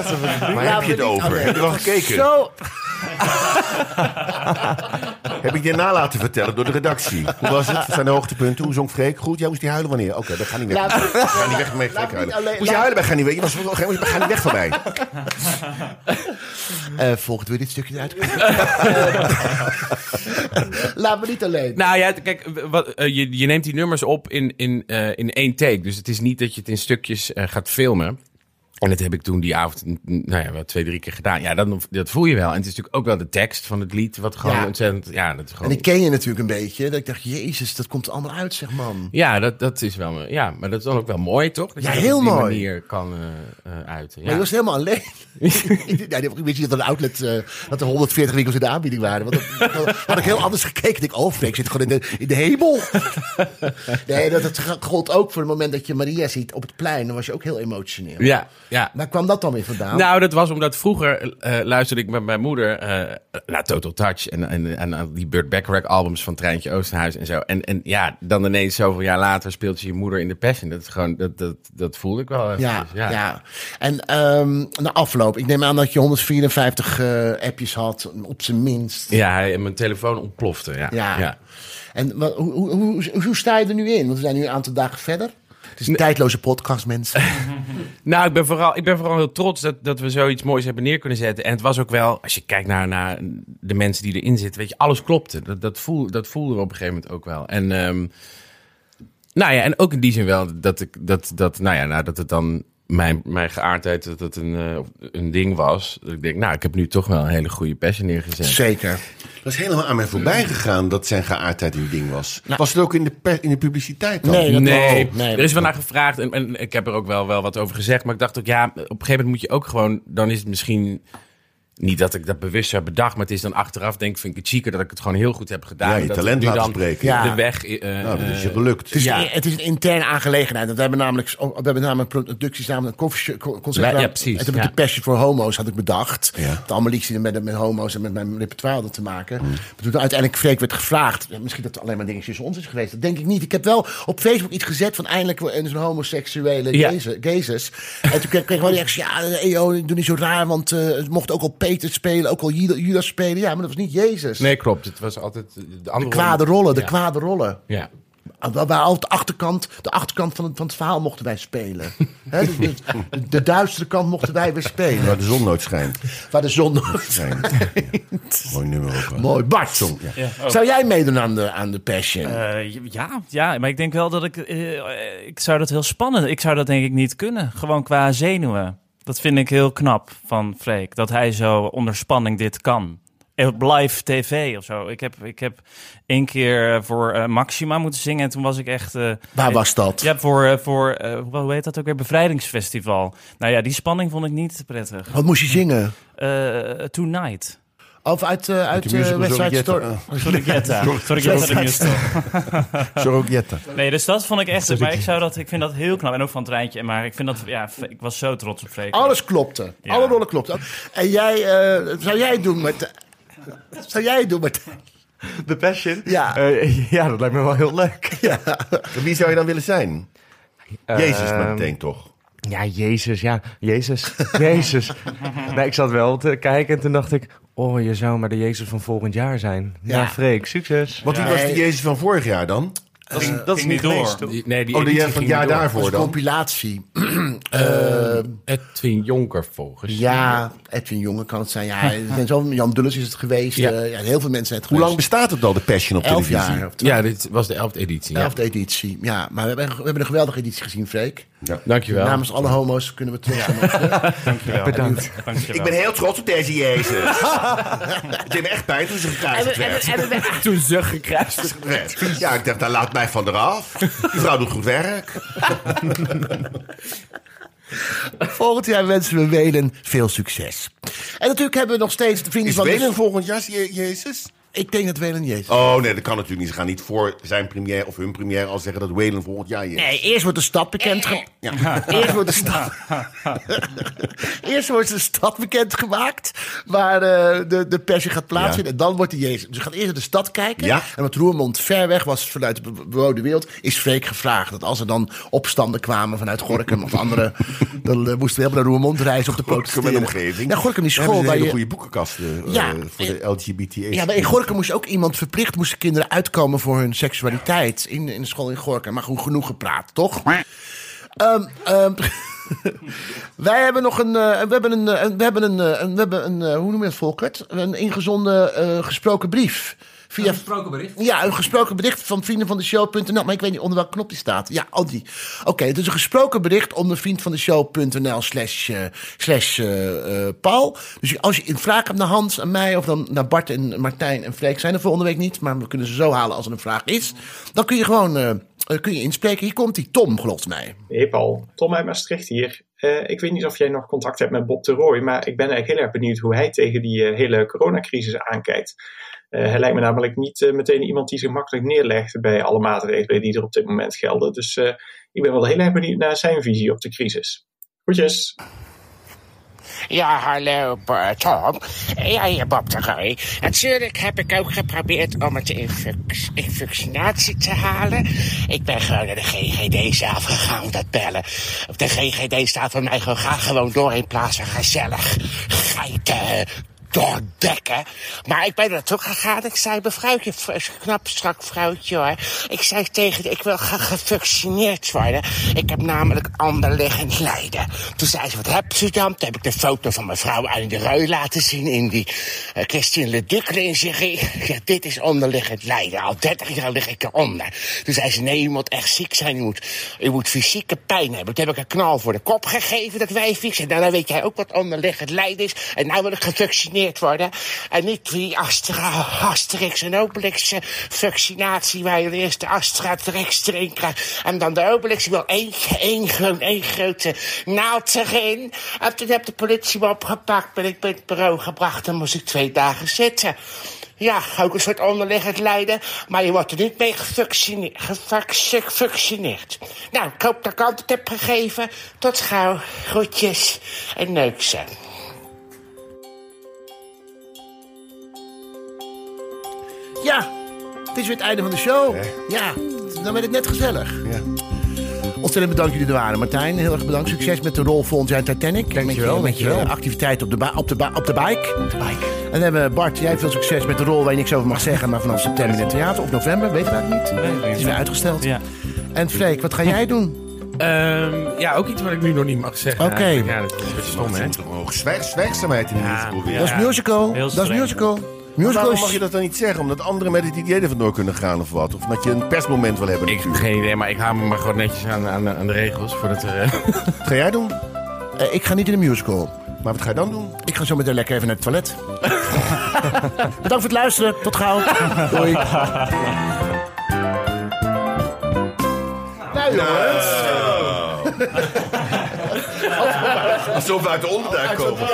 Waar heb je het over? Heb je wel gekeken? Zo... Heb ik je nalaten vertellen door de redactie. Hoe was het? Zijn de hoogtepunten? Hoe zong Freek? Goed? Jij moest die huilen wanneer? Oké, okay, dan ga niet weg. Laat ga niet weg van mij. Freek huilen. Alleen, moest je huilen bij Ga niet weg? Je was wel, ga niet weg van mij. Uh, volgt weer dit stukje eruit. Laat me niet alleen. Nou ja, kijk, wat, uh, je, je neemt die nummers op in, in, uh, in één take. Dus het is niet dat je het in stukjes uh, gaat filmen. En dat heb ik toen die avond, nou ja, wel twee, drie keer gedaan. Ja, dat, dat voel je wel. En het is natuurlijk ook wel de tekst van het lied, wat gewoon ja. ontzettend... Ja, dat is gewoon... En ik ken je natuurlijk een beetje. Dat ik dacht, jezus, dat komt er allemaal uit, zeg man. Ja, dat, dat is wel... Ja, maar dat is dan ook wel mooi, toch? Dat ja, je heel op die mooi. manier kan uh, uh, uiten. Ja. Maar je was helemaal alleen. Ja, ik weet niet dat een outlet, uh, dat er honderdveertig winkels in de aanbieding waren. Want dat, dat had ik heel anders gekeken. Ik, oh, ik zit gewoon in de, in de hemel. Nee, dat, dat gold ook voor het moment dat je Maria ziet op het plein. Dan was je ook heel emotioneel. Ja. Ja. Waar kwam dat dan weer vandaan? Nou, dat was omdat vroeger uh, luisterde ik met mijn moeder uh, naar Total Touch en, en, en, en die Burt Bacharach albums van Trijntje Oosterhuis en zo. En, en ja, dan ineens zoveel jaar later speelt ze je moeder in The Passion. Dat is gewoon, dat, dat, dat voelde ik wel. Ja, ja. ja. En um, na afloop, ik neem aan dat je honderdvierenvijftig uh, appjes had, op zijn minst. Ja, en mijn telefoon ontplofte. Ja. ja. ja. En wat, hoe, hoe, hoe, hoe sta je er nu in? Want we zijn nu een aantal dagen verder. Het is een tijdloze podcast, mensen. Nou, ik ben vooral, ik ben vooral heel trots dat, dat we zoiets moois hebben neer kunnen zetten. En het was ook wel, als je kijkt naar, naar de mensen die erin zitten, weet je, alles klopte. Dat, dat, voel, dat voelden we op een gegeven moment ook wel. En, um, nou ja, en ook in die zin wel dat, ik, dat, dat, nou ja, nou, dat het dan mijn, mijn geaardheid, dat het een, uh, een ding was. Dat ik denk, nou, ik heb nu toch wel een hele goede passion neergezet. Zeker. Dat is helemaal aan mij voorbij gegaan dat zijn geaardheid een ding was. Nou, was het ook in de, pers, in de publiciteit dan? Nee, nee, wel, nee, er is wel naar gevraagd en, en ik heb er ook wel, wel wat over gezegd. Maar ik dacht ook, ja, op een gegeven moment moet je ook gewoon... Dan is het misschien... Niet dat ik dat bewust heb bedacht, maar het is dan achteraf denk ik, vind ik het chiquer dat ik het gewoon heel goed heb gedaan. Ja, je dat talent laten spreken. Ja. De weg... Uh, nou, dat is je gelukt. Het is, ja. een, het is een interne aangelegenheid. Want we hebben namelijk, we hebben namelijk producties, namelijk een concept. Ja, ja, precies. En toen heb ik ja. de passion voor homo's, had ik bedacht. Ja. Het allemaal liedjes die met, met homo's en met mijn repertoire dat te maken. Mm. Toen uiteindelijk Freek werd gevraagd, misschien dat er alleen maar dingen tussen ons is geweest. Dat denk ik niet. Ik heb wel op Facebook iets gezet van eindelijk een homoseksuele ja. Jezus. En toen kreeg ik wel die echt, ja, de E O, doe niet zo raar, want uh, het mocht ook op te spelen, ook al Judas spelen. Ja, maar dat was niet Jezus. Nee, klopt. Het was altijd de andere... De kwade rollen, de ja. kwade rollen. Ja. Waar de achterkant, de achterkant van het, van het verhaal mochten wij spelen. He, de, de, de duistere kant mochten wij weer spelen. Waar de zon nooit schijnt. Waar de zon nooit schijnt. Ja. Mooi nummer ook. Wel. Mooi. Bart, ja. Ja. Zou jij meedoen aan de, aan de Passion? Uh, ja, ja, maar ik denk wel dat ik... Uh, ik zou dat heel spannend... Ik zou dat denk ik niet kunnen. Gewoon qua zenuwen. Dat vind ik heel knap van Freek. Dat hij zo onder spanning dit kan. Op live tv of zo. Ik heb, ik heb één keer voor uh, Maxima moeten zingen. En toen was ik echt... Uh, Waar was dat? Ja, voor, uh, voor uh, hoe heet dat ook weer? Bevrijdingsfestival. Nou ja, die spanning vond ik niet prettig. Wat moest je zingen? Uh, Tonight. Of uit, uh, uit de West Side Story. Sororietta. Sororietta. Nee, dus dat vond ik echt... Maar ik, zou dat, ik vind dat heel knap. En ook van het Trijntje. Maar ik vind dat... Ja, ik was zo trots op Freek. Alles klopte. Ja. Alle rollen klopten. En jij... Uh, zou jij doen met... Zou jij doen met... The Passion? Ja. Uh, ja, dat lijkt me wel heel leuk. Ja. Wie zou je dan willen zijn? Uh, Jezus meteen toch? Ja, Jezus. Ja, Jezus. Jezus. Nee, ik zat wel te kijken en toen dacht ik... Oh, je zou maar de Jezus van volgend jaar zijn. Ja, ja Freek, succes. Wat ja. was de Jezus van vorig jaar dan? Dat is, uh, dat is niet door. Die, nee, die oh, de Jezus van het jaar door. daarvoor dan? De compilatie. uh, Edwin Jonker volgens Ja, Edwin Jonker kan het zijn. Ja, zo, Jan Dulles is het geweest. Ja. Uh, ja, heel veel mensen het Hoe lang bestaat het al, de Passion op televisie? Elf jaar. Ja, dit was de elfde editie. De elfde ja. editie, ja. Maar we hebben, we hebben een geweldige editie gezien, Freek. Ja. Dankjewel. Namens alle homo's kunnen we trots zijn. Ja. Dankjewel. Bedankt. Dankjewel. Ik ben heel trots op deze Jezus. Het deed me echt pijn toen ze gekruisigd werd. En we, en we, en we, toen ze gekruisigd werd. Ja, ik dacht, nou, laat mij van eraf. Die vrouw doet goed werk. Volgend jaar wensen we Wenen veel succes. En natuurlijk hebben we nog steeds de vrienden van... Is Wenen volgend jaar je, Jezus? Ik denk dat Whalen Jezus... Oh nee, dat kan natuurlijk niet. Ze gaan niet voor zijn première of hun première al zeggen dat Whalen volgend jaar Jezus... Nee, eerst wordt de stad bekend... Ge- ja. Eerst wordt de stad... eerst wordt de stad bekendgemaakt waar uh, de, de persing gaat plaatsvinden. Ja. En dan wordt die Jezus... Dus we gaan eerst naar de stad kijken. Ja. En wat Roermond ver weg was vanuit de bewoonde wereld... is Freek gevraagd. Dat als er dan opstanden kwamen vanuit Gorkum of andere... dan uh, moesten we helemaal naar Roermond reizen op de protesteren. Gorkum en omgeving. Ja, Gorkum is school. Daar hele goede boekenkasten uh, ja, voor de L G B T A's. Ja, maar in Gorkum moest ook iemand verplicht, moesten kinderen uitkomen voor hun seksualiteit in, in de school in Gorkum. Maar goed, genoeg gepraat, toch? Um, um, wij hebben nog een, uh, we hebben een, uh, we hebben een, uh, we hebben een, uh, hoe noem je dat, Volkert? Een ingezonden uh, gesproken brief. Via, een gesproken bericht? Ja, een gesproken bericht van vrienden van de show punt n l. Maar ik weet niet onder welke knop die staat. Ja, al die. Oké, okay, het is een gesproken bericht onder vriendvandeshow.nl slash, uh, slash uh, uh, Paul. Dus als je een vraag hebt naar Hans en mij... of dan naar Bart en Martijn en Freek... zijn er volgende week niet, maar we kunnen ze zo halen als er een vraag is. Dan kun je gewoon uh, uh, kun je inspreken. Hier komt die Tom, geloof mij. Hey Paul, Tom uit Maastricht hier. Uh, ik weet niet of jij nog contact hebt met Bob de Rooij... maar ik ben eigenlijk heel erg benieuwd hoe hij tegen die uh, hele coronacrisis aankijkt. Uh, hij lijkt me namelijk niet uh, meteen iemand die zich makkelijk neerlegt bij alle maatregelen die er op dit moment gelden. Dus uh, ik ben wel heel erg benieuwd naar zijn visie op de crisis. Groetjes! Ja, hallo Tom. Ja, hier Bob de Rooij. Natuurlijk heb ik ook geprobeerd om het in, fux, in functionatie te halen. Ik ben gewoon naar de G G D-zaal gegaan om dat bellen. De G G D staat voor mij gewoon, ga gewoon door in plaats van gezellig geiten. Doordekken. Maar ik ben er toch gegaan. Ik zei, mevrouwtje, knap strak vrouwtje hoor. Ik zei tegen, ik wil graag gevaccineerd worden. Ik heb namelijk onderliggend lijden. Toen zei ze, wat hebt u dan? Toen heb ik de foto van mevrouw Annie de Rooij laten zien in die uh, Christine Le Duc-lingerie. Ja, dit is onderliggend lijden. Al dertig jaar lig ik eronder. Toen zei ze, nee, u moet echt ziek zijn. U moet, u moet fysieke pijn hebben. Toen heb ik een knal voor de kop gegeven, dat wijfje. Ik zei, nou, dan weet jij ook wat onderliggend lijden is. En nou wil ik gevaccineerd worden. En niet die Astra, Asterix en Obelix uh, vaccinatie, waar je eerst de Astra direct erin krijgt en dan de Obelix. Ik wil één, één, één, één grote naald erin. En toen heb de politie me opgepakt, ben ik bij het bureau gebracht en moest ik twee dagen zitten. Ja, ook een soort onderliggend lijden, maar je wordt er niet mee gevaccineerd. gevaccineerd. Nou, ik hoop dat ik antwoord heb gegeven. Tot gauw, groetjes en neuksen. Ja, het is weer het einde van de show. Ja, ja, dan werd het net gezellig. Ja. Ontzettend bedankt jullie er waren. Martijn, heel erg bedankt. Succes met de rol volgend jaar in Titanic. Dankjewel. Met je, je, je activiteit op de, ba- op, de ba- op de bike. Op de bike. En dan hebben Bart, jij veel succes met de rol waar je niks over mag zeggen... maar vanaf september in het theater of november, weet ik eigenlijk niet. Nee, het is weer uitgesteld. Ja. En Freek, wat ga jij doen? Um, ja, ook iets wat ik nu nog niet mag zeggen. Oké. Okay. Ja, dat is een beetje stom, hè? Zwijg, zwijgzaamheid in de musical weer. Dat is musical. Dat is musical. Waarom mag je dat dan niet zeggen? Omdat anderen met het idee er vandoor kunnen gaan of wat? Of dat je een persmoment wil hebben? Ik heb geen idee, maar ik hou me maar gewoon netjes aan, aan, aan de regels. Voordat er, uh... Wat ga jij doen? Uh, ik ga niet in de musical. Maar wat ga je dan doen? Ik ga zo meteen lekker even naar het toilet. Bedankt voor het luisteren. Tot gauw. Doei. Nou jongens. Alsof we uit de onderduik komen.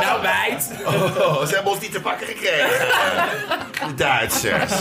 Nou meid. Oh, ze hebben ons niet te pakken gekregen. De Duitsers.